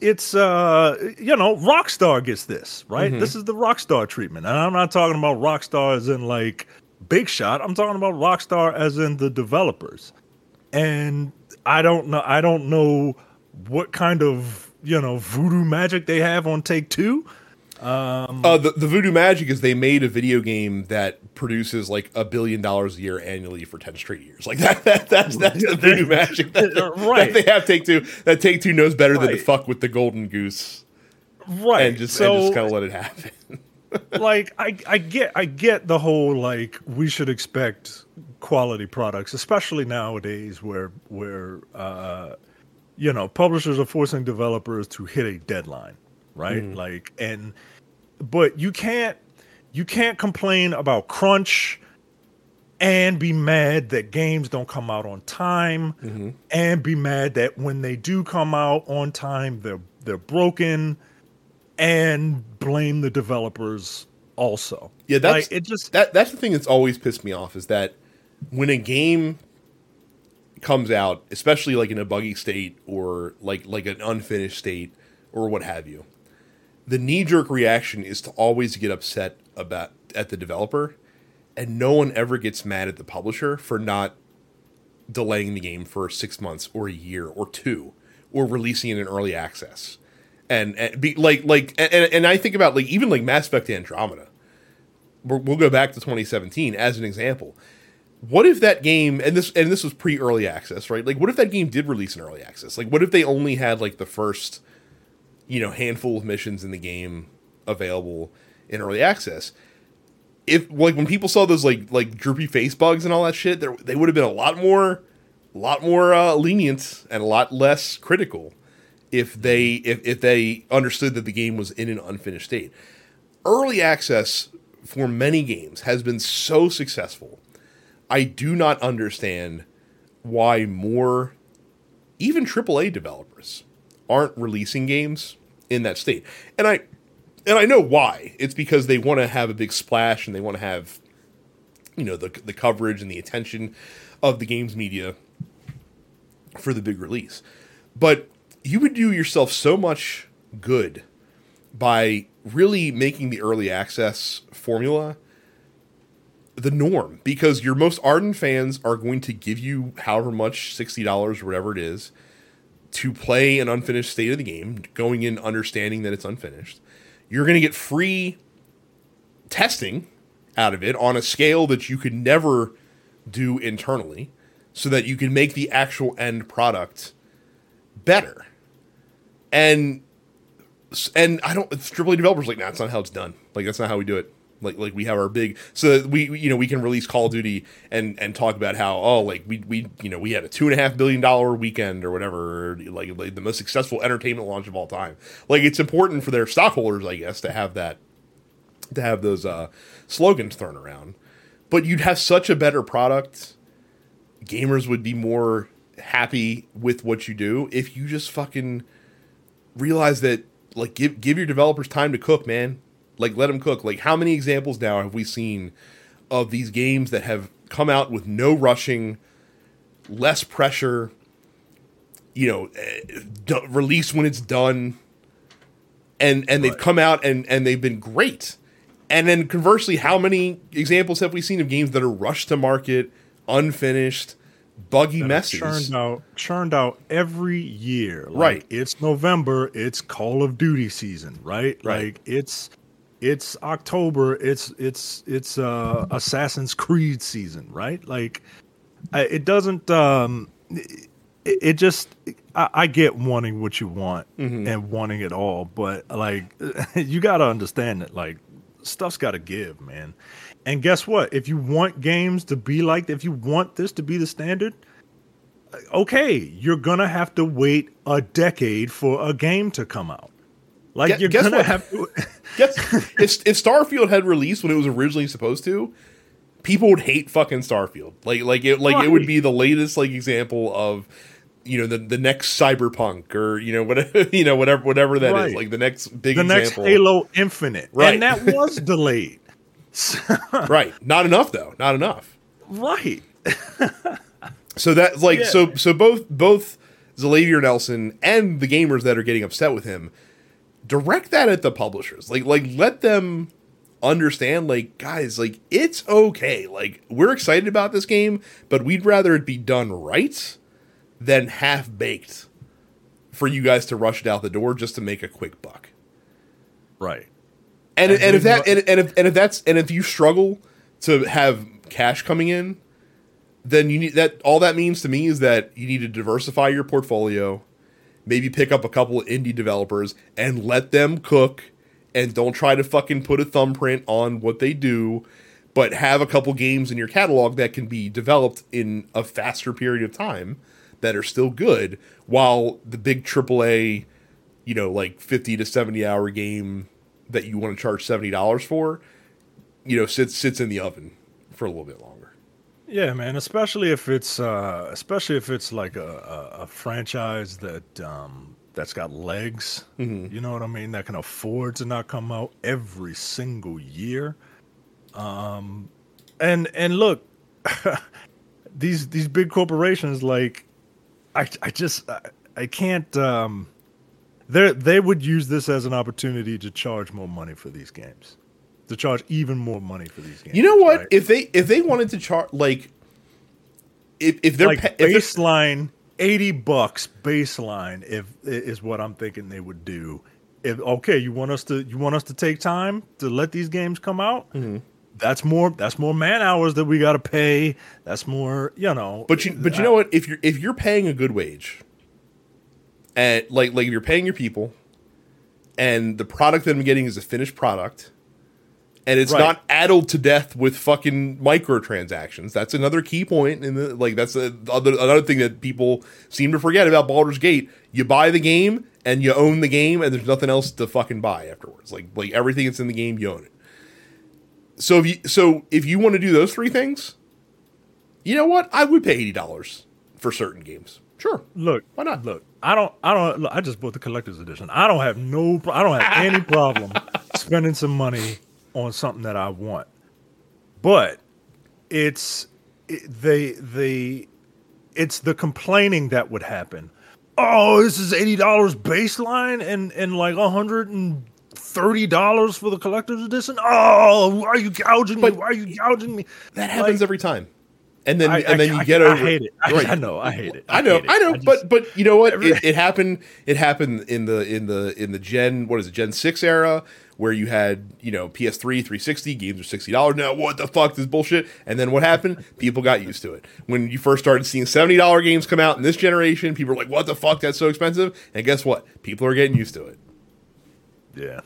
it's uh you know, Rockstar gets this right. Mm-hmm. This is the Rockstar treatment, and I'm not talking about Rockstar as in like Big Shot. I'm talking about Rockstar as in the developers. And I don't know. I don't know what kind of, you know, voodoo magic they have on Take-Two. Um, uh, the, the voodoo magic is they made a video game that produces like a billion dollars a year annually for ten straight years. Like that, that that's that's the voodoo magic that, right. that they have Take-Two. That Take-Two knows better right. than to fuck with the golden goose, right? And just so, and just kind of let it happen. Like I, I get I get the whole like we should expect quality products, especially nowadays where where uh, you know, publishers are forcing developers to hit a deadline. Right. Mm. Like, and, but you can't, you can't complain about crunch and be mad that games don't come out on time, mm-hmm. and be mad that when they do come out on time, they're, they're broken, and blame the developers also. Yeah. That's, like, it just, that, that's the thing that's always pissed me off, is that when a game comes out, especially like in a buggy state or like, like an unfinished state or what have you, the knee-jerk reaction is to always get upset about at the developer, and no one ever gets mad at the publisher for not delaying the game for six months or a year or two, or releasing it in early access. And, and be, like, like, and, and I think about like even like Mass Effect Andromeda. We're, we'll go back to twenty seventeen as an example. What if that game, and this and this was pre-early access, right? Like, what if that game did release in early access? Like, what if they only had like the first, you know, handful of missions in the game available in early access? if like when people saw those like like droopy face bugs and all that shit, there they would have been a lot more, lot more uh, lenient and a lot less critical if they if, if they understood that the game was in an unfinished state. Early access for many games has been so successful. I do not understand why more, even triple A developers, aren't releasing games in that state. And I and I know why. It's because they want to have a big splash and they want to have, you know, the the coverage and the attention of the games media for the big release. But you would do yourself so much good by really making the early access formula the norm, because your most ardent fans are going to give you however much, sixty dollars, whatever it is, to play an unfinished state of the game, going in understanding that it's unfinished. You're going to get free testing out of it on a scale that you could never do internally, so that you can make the actual end product better. And and I don't, triple A developers like, nah, that's not how it's done. Like, that's not how we do it. Like, like we have our big, so that we, you know, we can release Call of Duty and, and talk about how, oh, like we, we, you know, we had a two and a half billion dollar weekend or whatever, like, like the most successful entertainment launch of all time. Like, it's important for their stockholders, I guess, to have that, to have those uh, slogans thrown around, but you'd have such a better product. Gamers would be more happy with what you do if you just fucking realize that, like, give, give your developers time to cook, man. Like, let them cook. Like, how many examples now have we seen of these games that have come out with no rushing, less pressure, you know, d- release when it's done, and and right. they've come out and, and they've been great. And then conversely, how many examples have we seen of games that are rushed to market, unfinished, buggy messes? Churned out, churned out every year. Like, right. It's November. It's Call of Duty season, right? Right. Like, it's... It's October. It's it's it's uh, Assassin's Creed season, right? Like, it doesn't. Um, it, it just. I, I get wanting what you want mm-hmm. and wanting it all, but like, you gotta understand that like stuff's gotta give, man. And guess what? If you want games to be like, if you want this to be the standard, okay, you're gonna have to wait a decade for a game to come out. Like, Gu- you're guess gonna what? have to. Guess, if, if Starfield had released when it was originally supposed to, people would hate fucking Starfield. Like, like it, like it would be the latest like example of, you know, the, the next Cyberpunk or you know whatever you know whatever whatever that right. is. Like the next big the example. The next Halo Infinite, right? And that was delayed. Right, not enough though, not enough. Right. So that's like yeah. so so both both Zalevier Nelson and the gamers that are getting upset with him. Direct that at the publishers. Like, like let them understand, like, guys, like, it's okay. Like, we're excited about this game, but we'd rather it be done right than half-baked for you guys to rush it out the door just to make a quick buck. Right. And and, and if that and, and if and if that's and if you struggle to have cash coming in, then you need that all that means to me is that you need to diversify your portfolio. Maybe pick up a couple of indie developers and let them cook and don't try to fucking put a thumbprint on what they do, but have a couple games in your catalog that can be developed in a faster period of time that are still good while the big triple A, you know, like fifty to seventy hour game that you want to charge seventy dollars for, you know, sits, sits in the oven for a little bit longer. Yeah, man. Especially if it's, uh, especially if it's like a, a, a franchise that um, that's got legs. Mm-hmm. You know what I mean? That can afford to not come out every single year. Um, and and look, these these big corporations, like, I I just I, I can't. Um, they they would use this as an opportunity to charge more money for these games. To charge even more money for these games. You know what? Right? If they if they wanted to charge like if if they're like pa- baseline if they're... eighty bucks baseline if is what I'm thinking they would do. If okay, you want us to you want us to take time to let these games come out? Mm-hmm. That's more that's more man hours that we got to pay. That's more, you know. But you but you I, know what? If you're if you're paying a good wage and like like if you're paying your people and the product that I'm getting is a finished product. And it's right. not addled to death with fucking microtransactions. That's another key point. In the, like, that's a, other, another thing that people seem to forget about Baldur's Gate. You buy the game and you own the game, and there's nothing else to fucking buy afterwards. Like, like everything that's in the game, you own it. So if you, so if you want to do those three things, you know what? I would pay eighty dollars for certain games. Sure. Look, why not? Look, I don't, I don't, look, I just bought the collector's edition. I don't have no, I don't have any problem spending some money on something that I want, but it's it, the the it's the complaining that would happen. Oh, this is eighty dollars baseline and and like one hundred thirty dollars for the collector's edition. Oh, why are you gouging but me? Why are you gouging me? That happens like, every time, and then I, and then I, you I, get I, over. I hate it. I, right. I know. I hate it. I, I know. It. I know. I just, but but you know what? Every, it, it happened. It happened in the in the in the Gen what is it? Gen six era. Where you had, you know, P S three, three sixty, games are sixty dollars. Now, what the fuck, this bullshit? And then what happened? People got used to it. When you first started seeing seventy dollars games come out in this generation, people were like, what the fuck, that's so expensive? And guess what? People are getting used to it. Yeah.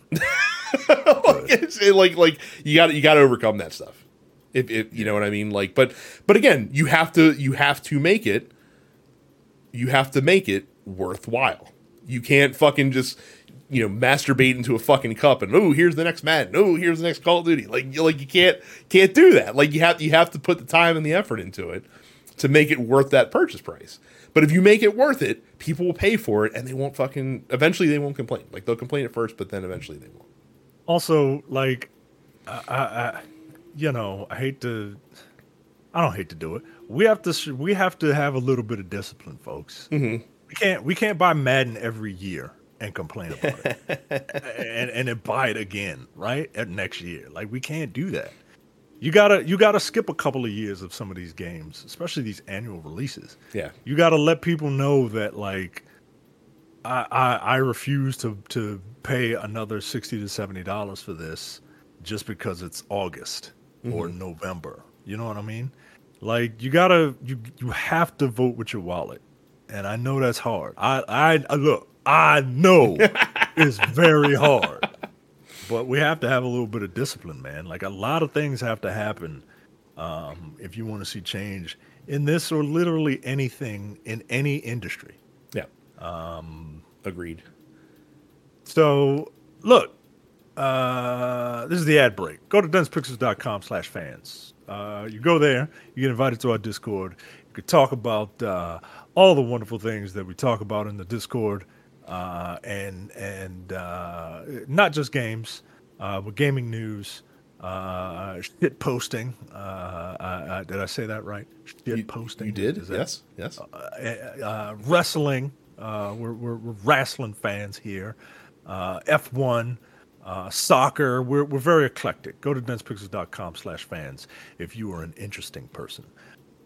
like, it's, it, like, like you got you got to overcome that stuff. If, if you know what I mean, like, but but again, you have to you have to make it you have to make it worthwhile. You can't fucking just, you know, masturbate into a fucking cup and, oh, here's the next Madden. Oh, here's the next Call of Duty. Like, like you can't can't do that. Like, you have you have to put the time and the effort into it to make it worth that purchase price. But if you make it worth it, people will pay for it, and they won't fucking. Eventually, they won't complain. Like, they'll complain at first, but then eventually they won't. Also, like, I, I you know, I hate to. I don't hate to do it. We have to. We have to have a little bit of discipline, folks. Mm-hmm. We can't. We can't buy Madden every year and complain about it and and then buy it again right at next year. Like, we can't do that. You gotta you gotta skip a couple of years of some of these games, especially these annual releases. Yeah, you gotta let people know that, like, I I, I refuse to to pay another sixty to seventy dollars for this just because it's August mm-hmm. or November. You know what I mean? Like, you gotta you you have to vote with your wallet, and I know that's hard. I I, I look. I know it's very hard, but we have to have a little bit of discipline, man. Like, a lot of things have to happen um, if you want to see change in this or literally anything in any industry. Yeah. Um, Agreed. So, look, uh, this is the ad break. Go to densepixels.com slash fans. Uh, you go there, you get invited to our Discord. You could talk about uh, all the wonderful things that we talk about in the Discord. Uh, and and uh, not just games, uh, but gaming news, uh, shit posting. Uh, I, I, did I say that right? Shit you, posting. You did? Is that, yes. Yes. Uh, uh, wrestling. Uh, we're, we're we're wrestling fans here. Uh, F one, uh, soccer. We're we're very eclectic. Go to densepixels dot com slash fans if you are an interesting person.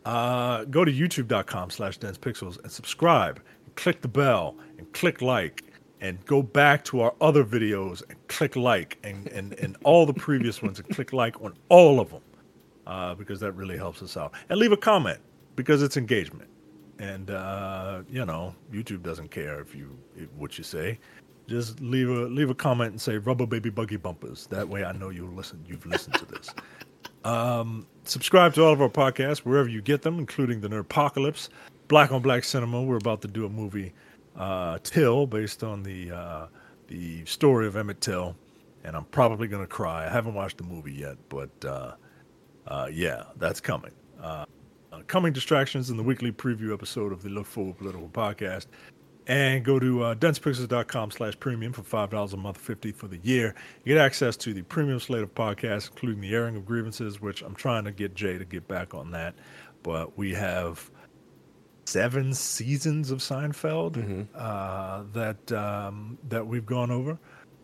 Uh, go to youtube.com slash densepixels and subscribe. Click the bell and click like, and go back to our other videos and click like, and, and, and all the previous ones and click like on all of them, uh, because that really helps us out. And leave a comment, because it's engagement. And, uh, you know, YouTube doesn't care if you if, what you say. Just leave a leave a comment and say rubber baby buggy bumpers. That way I know you'll listen. You've listened to this. Um, subscribe to all of our podcasts wherever you get them, including the Nerdpocalypse. Black on Black Cinema. We're about to do a movie, uh, Till, based on the uh, the story of Emmett Till, and I'm probably gonna cry. I haven't watched the movie yet, but uh, uh, yeah, that's coming. Uh, uh, coming distractions in the weekly preview episode of the Look Forward Political Podcast, and go to uh, densepixels dot com slash premium for five dollars a month, fifty for the year. You get access to the premium slate of podcasts, including the airing of grievances, which I'm trying to get Jay to get back on that, but we have seven seasons of Seinfeld mm-hmm. uh, that um, that we've gone over.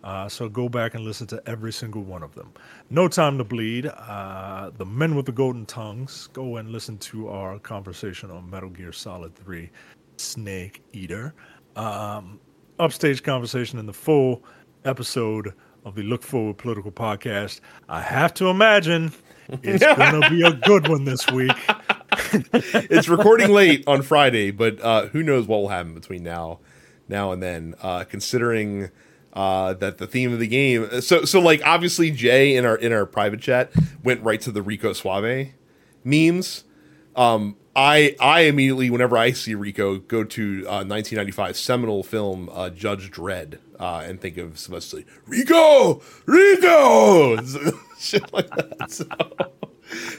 Uh, so go back and listen to every single one of them. No Time to Bleed, uh, The Men with the Golden Tongues. Go and listen to our conversation on Metal Gear Solid three, Snake Eater. Um, upstage conversation in the full episode of the Look Forward Political Podcast. I have to imagine it's going to be a good one this week. It's recording late on Friday, but uh, who knows what will happen between now, now and then. Uh, considering uh, that the theme of the game. So, so like obviously Jay in our in our private chat went right to the Rico Suave memes. Um, I I immediately, whenever I see Rico, go to uh, nineteen ninety-five seminal film uh, Judge Dredd uh, and think of Sylvester Rico, Rico, shit like that. So,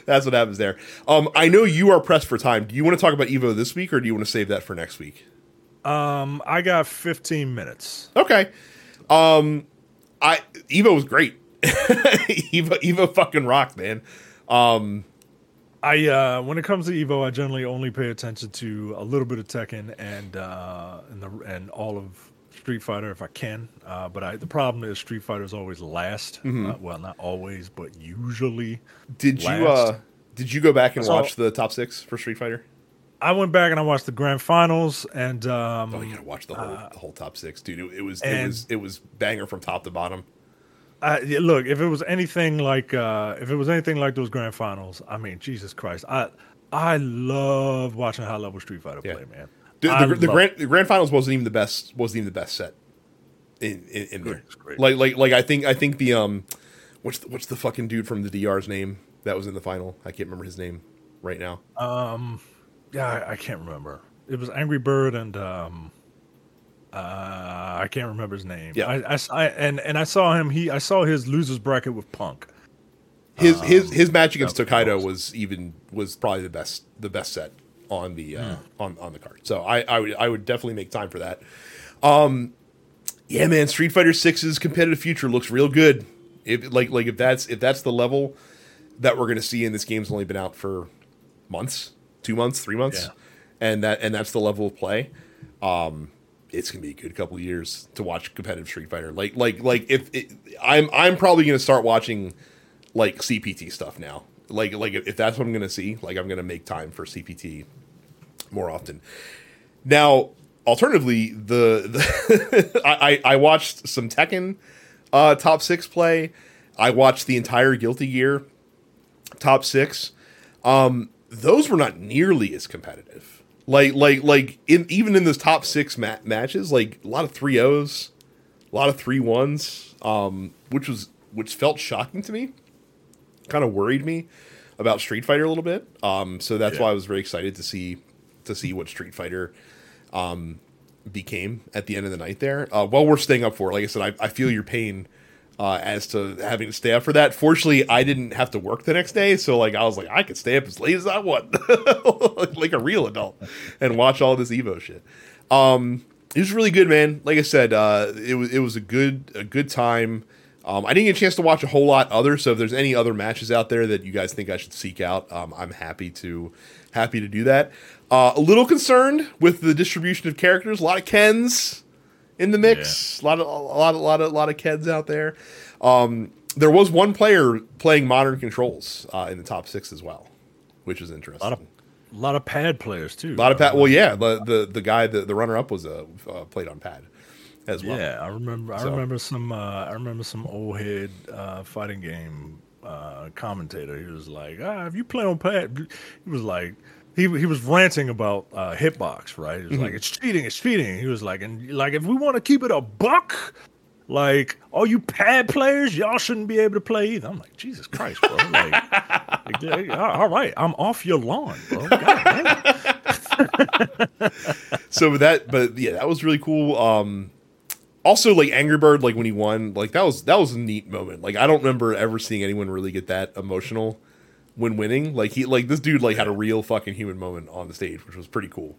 that's what happens there. Um, I know you are pressed for time. Do you want to talk about Evo this week, or do you want to save that for next week? Um, I got fifteen minutes. Okay. Um, I Evo was great. Evo Evo fucking rocked, man. Um. I uh, when it comes to Evo, I generally only pay attention to a little bit of Tekken and uh, and, the, and all of Street Fighter if I can. Uh, but I, the problem is Street Fighter is always last. Mm-hmm. Uh, well, not always, but usually. Did last. you uh, did you go back and so, watch the top six for Street Fighter? I went back and I watched the grand finals and. Um, oh, you gotta watch the whole uh, the whole top six, dude. It, it was it was it was banger from top to bottom. I, look, if it was anything like uh, if it was anything like those grand finals, I mean, Jesus Christ, I I love watching high level Street Fighter yeah. play, man. The, the, the grand the grand finals wasn't even the best wasn't even the best set in in, in there. Like like like I think I think the um what's the, what's the fucking dude from the D R's name that was in the final? I can't remember his name right now. Um, yeah, I, I can't remember. It was Angry Bird and um. Uh, I can't remember his name. Yeah, I, I, I and and I saw him. He I saw his losers bracket with Punk. His um, his his match against Tokaido was even was probably the best the best set on the uh, yeah. on on the card. So I, I would I would definitely make time for that. Um, yeah, man, Street Fighter six's competitive future looks real good. If like like if that's if that's the level that we're gonna see, and this game's only been out for months, two months, three months, yeah. and that and that's the level of play. Um. It's gonna be a good couple of years to watch competitive Street Fighter. Like, like, like if it, I'm, I'm probably gonna start watching like C P T stuff now. Like, like if that's what I'm gonna see, like I'm gonna make time for C P T more often. Now, alternatively, the, the I, I watched some Tekken uh, top six play. I watched the entire Guilty Gear top six. Um, those were not nearly as competitive. Like, like, like, in, even in those top six ma- matches, like a lot of three O's, a lot of three ones, um, which was which felt shocking to me, kind of worried me about Street Fighter a little bit. Um, so that's yeah. why I was very excited to see to see what Street Fighter um, became at the end of the night there. Uh, well, we're staying up for it. Like I said, I, I feel your pain uh, as to having to stay up for that. Fortunately, I didn't have to work the next day, so like I was like, I could stay up as late as I want. Like a real adult and watch all this Evo shit. Um, it was really good, man. Like I said, uh, it was, it was a good, a good time. Um, I didn't get a chance to watch a whole lot other. So if there's any other matches out there that you guys think I should seek out, um, I'm happy to, happy to do that. Uh, a little concerned with the distribution of characters, a lot of Kens in the mix, yeah. a lot of, a lot, a lot of, a lot of Kens out there. Um, there was one player playing modern controls, uh, in the top six as well, which is interesting. A lot of- A lot of pad players too. A lot of pad. Well, yeah, the the, the guy, the, the runner up was a uh, uh, played on pad as well. Yeah, I remember. I so. remember some. Uh, I remember some old head uh, fighting game uh, commentator. He was like, "Ah, if you play on pad," he was like, he he was ranting about uh, hitbox. Right? He was mm-hmm. like, "It's cheating. It's cheating." He was like, "And like, if we want to keep it a buck." Like, all you pad players, y'all shouldn't be able to play either. I'm like, Jesus Christ, bro. Like, like hey, all right, I'm off your lawn, bro. God, so that, but yeah, that was really cool. Um, also, like Angry Bird, like when he won, like that was that was a neat moment. Like, I don't remember ever seeing anyone really get that emotional when winning. Like he, like this dude, like had a real fucking human moment on the stage, which was pretty cool.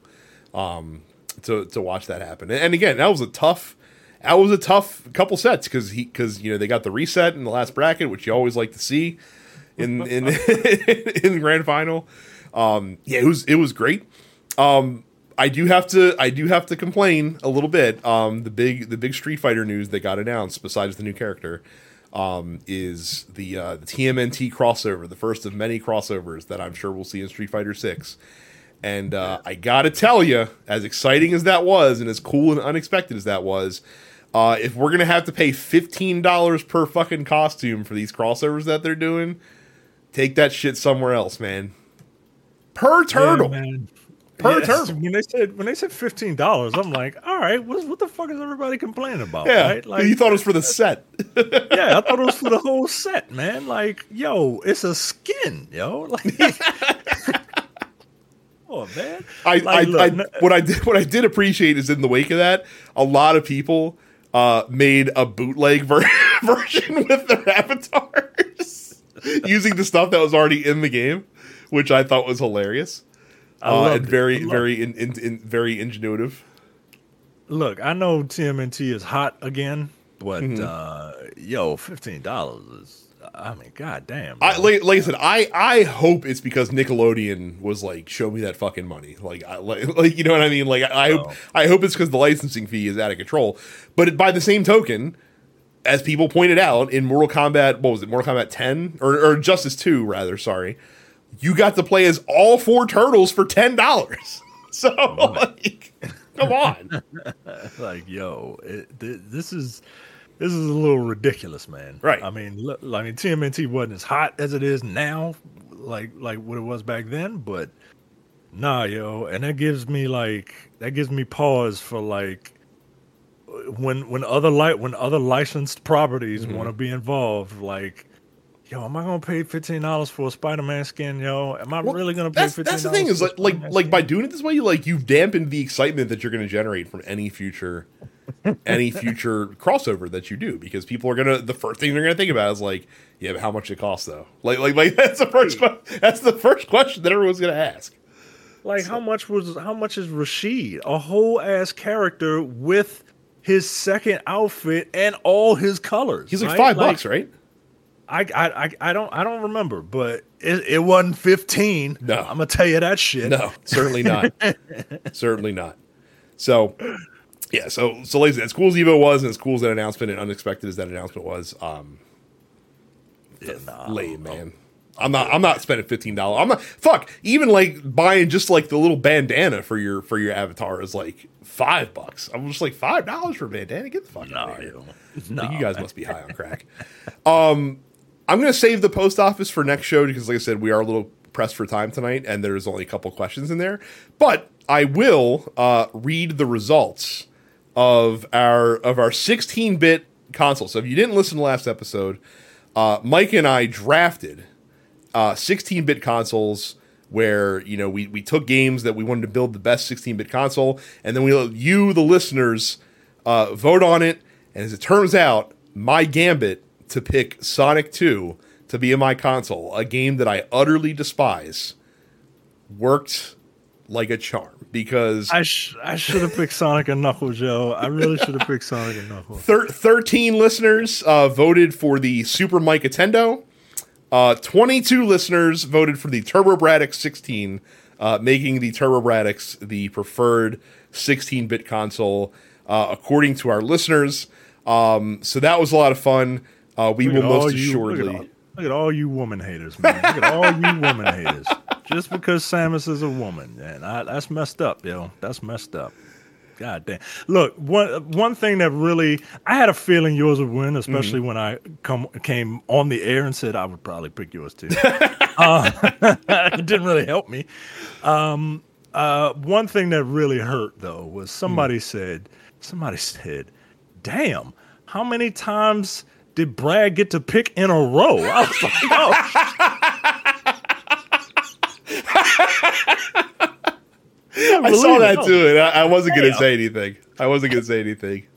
Um, to to watch that happen, and, and again, that was a tough. That was a tough couple sets because he because you know they got the reset in the last bracket, which you always like to see in in in the grand final. Um, yeah, it was it was great. Um, I do have to I do have to complain a little bit. Um, the big the big Street Fighter news that got announced, besides the new character, um, is the uh, the T M N T crossover, the first of many crossovers that I'm sure we'll see in Street Fighter six. And uh, I gotta tell you, as exciting as that was, and as cool and unexpected as that was. Uh, if we're going to have to pay fifteen dollars per fucking costume for these crossovers that they're doing, take that shit somewhere else, man. Per turtle. Yeah, man. per yes. term. When they said when they said fifteen dollars, I'm like, all right, what what the fuck is everybody complaining about? Yeah, right? Like, you thought it was for the set. Yeah, I thought it was for the whole set, man. Like, yo, it's a skin, yo. Like, oh man, I, like, I, look, I no- what I did what I did appreciate is in the wake of that, a lot of people uh, made a bootleg ver- version with their avatars using the stuff that was already in the game, which I thought was hilarious. Uh, and very, very, in, in, in, very ingenuitive. Look, I know T M N T is hot again, but mm-hmm. uh, yo, fifteen dollars is. I mean, goddamn. I, like, like I said, I, I hope it's because Nickelodeon was like, show me that fucking money, like, I, like, like you know what I mean. Like, I, I hope, I hope it's because the licensing fee is out of control. But by the same token, as people pointed out in Mortal Kombat, what was it, Mortal Kombat ten or, or Justice two, rather, sorry. You got to play as all four turtles for ten dollars. So, like, come on. Like, yo, it, th- this is this is a little ridiculous, man. Right? I mean, look, I mean, T M N T wasn't as hot as it is now, like like what it was back then. But nah, yo, and that gives me like that gives me pause for like when when other light when other licensed properties mm-hmm. want to be involved, like. Yo, am I gonna pay fifteen dollars for a Spider-Man skin? Yo, am I well, really gonna pay that's, fifteen dollars? That's the thing is, like, like, like by doing it this way, you like you've dampened the excitement that you're gonna generate from any future, any future crossover that you do, because people are gonna the first thing they're gonna think about is like, yeah, but how much it costs though? Like, like, like that's the first that's the first question that everyone's gonna ask. Like, so. how much was how much is Rashid, a whole ass character with his second outfit and all his colors? He's like right? five like, bucks, right? I, I I don't I don't remember, but it, it wasn't fifteen. No, I'm gonna tell you that shit. No, certainly not. Certainly not. So yeah, so so like I said, as cool as Evo was, and as cool as that announcement, and unexpected as that announcement was, um, yeah, nah, lame man. I'm not I'm not spending fifteen dollars. I'm not fuck. Even like buying just like the little bandana for your for your avatar is like five bucks. I'm just like five dollars for a bandana. Get the fuck nah, out of here. Nah, like, you guys man. must be high on crack. um. I'm going to save the post office for next show because, like I said, we are a little pressed for time tonight, and there's only a couple questions in there. But I will uh, read the results of our of our sixteen-bit console. So if you didn't listen to last episode, uh, Mike and I drafted uh, sixteen-bit consoles where, you know, we, we took games that we wanted to build the best sixteen-bit console, and then we let you, the listeners, uh, vote on it. And as it turns out, my gambit to pick Sonic two to be in my console, a game that I utterly despise, worked like a charm because I sh- I should have picked Sonic and Knuckles, Joe. I really should have picked Sonic and Knuckles. Thir- Thirteen listeners uh, voted for the Super Mike Nintendo. Uh, Twenty-two listeners voted for the Turbo Braddock sixteen, uh, making the Turbo Braddock's the preferred sixteen-bit console uh, according to our listeners. Um, so that was a lot of fun. Uh, we look will most you, assuredly look at, all, look at all you woman haters, man. Look at all you woman haters. Just because Samus is a woman, man, I, that's messed up, yo. That's messed up. God damn. Look, one one thing that really, I had a feeling yours would win, especially mm-hmm. when I come came on the air and said I would probably pick yours too. uh, it didn't really help me. Um, uh, one thing that really hurt though was somebody mm. said, somebody said, "Damn, how many times did Brad get to pick in a row?" I was like, oh. I saw that too, and I, I wasn't going to say anything. I wasn't going to say anything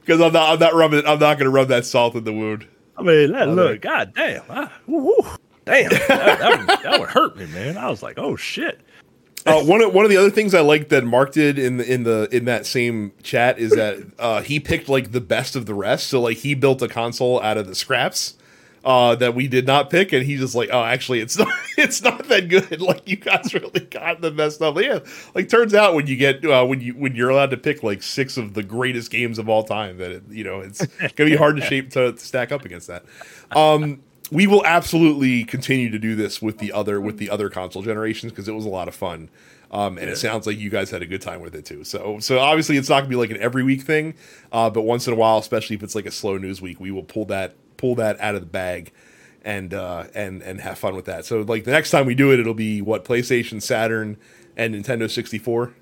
because I'm not. I'm not rubbing. I'm not going to rub that salt in the wound. I mean, that, look, right. God damn, I, woo, damn, that, that, would, that would hurt me, man. I was like, oh shit. Uh, one of one of the other things I liked that Mark did in the, in the in that same chat is that uh, he picked like the best of the rest. So like he built a console out of the scraps uh, that we did not pick, and he's just like, oh, actually, it's not it's not that good. Like you guys really got the best stuff. But yeah, like turns out when you get uh, when you when you're allowed to pick like six of the greatest games of all time, that it, you know it's gonna be hard to shape to, to stack up against that. Um, We will absolutely continue to do this with the other with the other console generations because it was a lot of fun, um, and yeah. it sounds like you guys had a good time with it too. So, so obviously it's not gonna be like an every week thing, uh, but once in a while, especially if it's like a slow news week, we will pull that pull that out of the bag, and uh, and and have fun with that. So, like the next time we do it, it'll be what PlayStation, Saturn, and Nintendo sixty-four.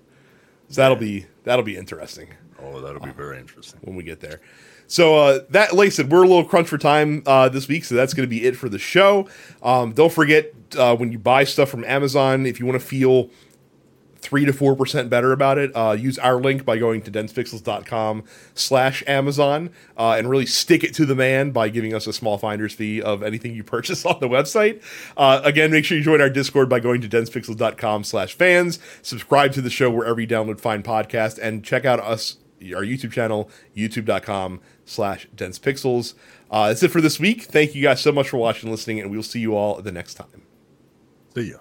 So that'll be that'll be interesting. Oh, that'll be very interesting when we get there. So uh, that, like I said, we're a little crunch for time uh, this week, so that's going to be it for the show. Um, don't forget, uh, when you buy stuff from Amazon, if you want to feel three to four percent better about it, uh, use our link by going to densepixels.com slash Amazon uh, and really stick it to the man by giving us a small finder's fee of anything you purchase on the website. Uh, again, make sure you join our Discord by going to densepixels.com slash fans. Subscribe to the show wherever you download fine podcasts, and check out us our YouTube channel, youtube.com slash densepixels. Uh, that's it for this week. Thank you guys so much for watching and listening, and we'll see you all the next time. See ya.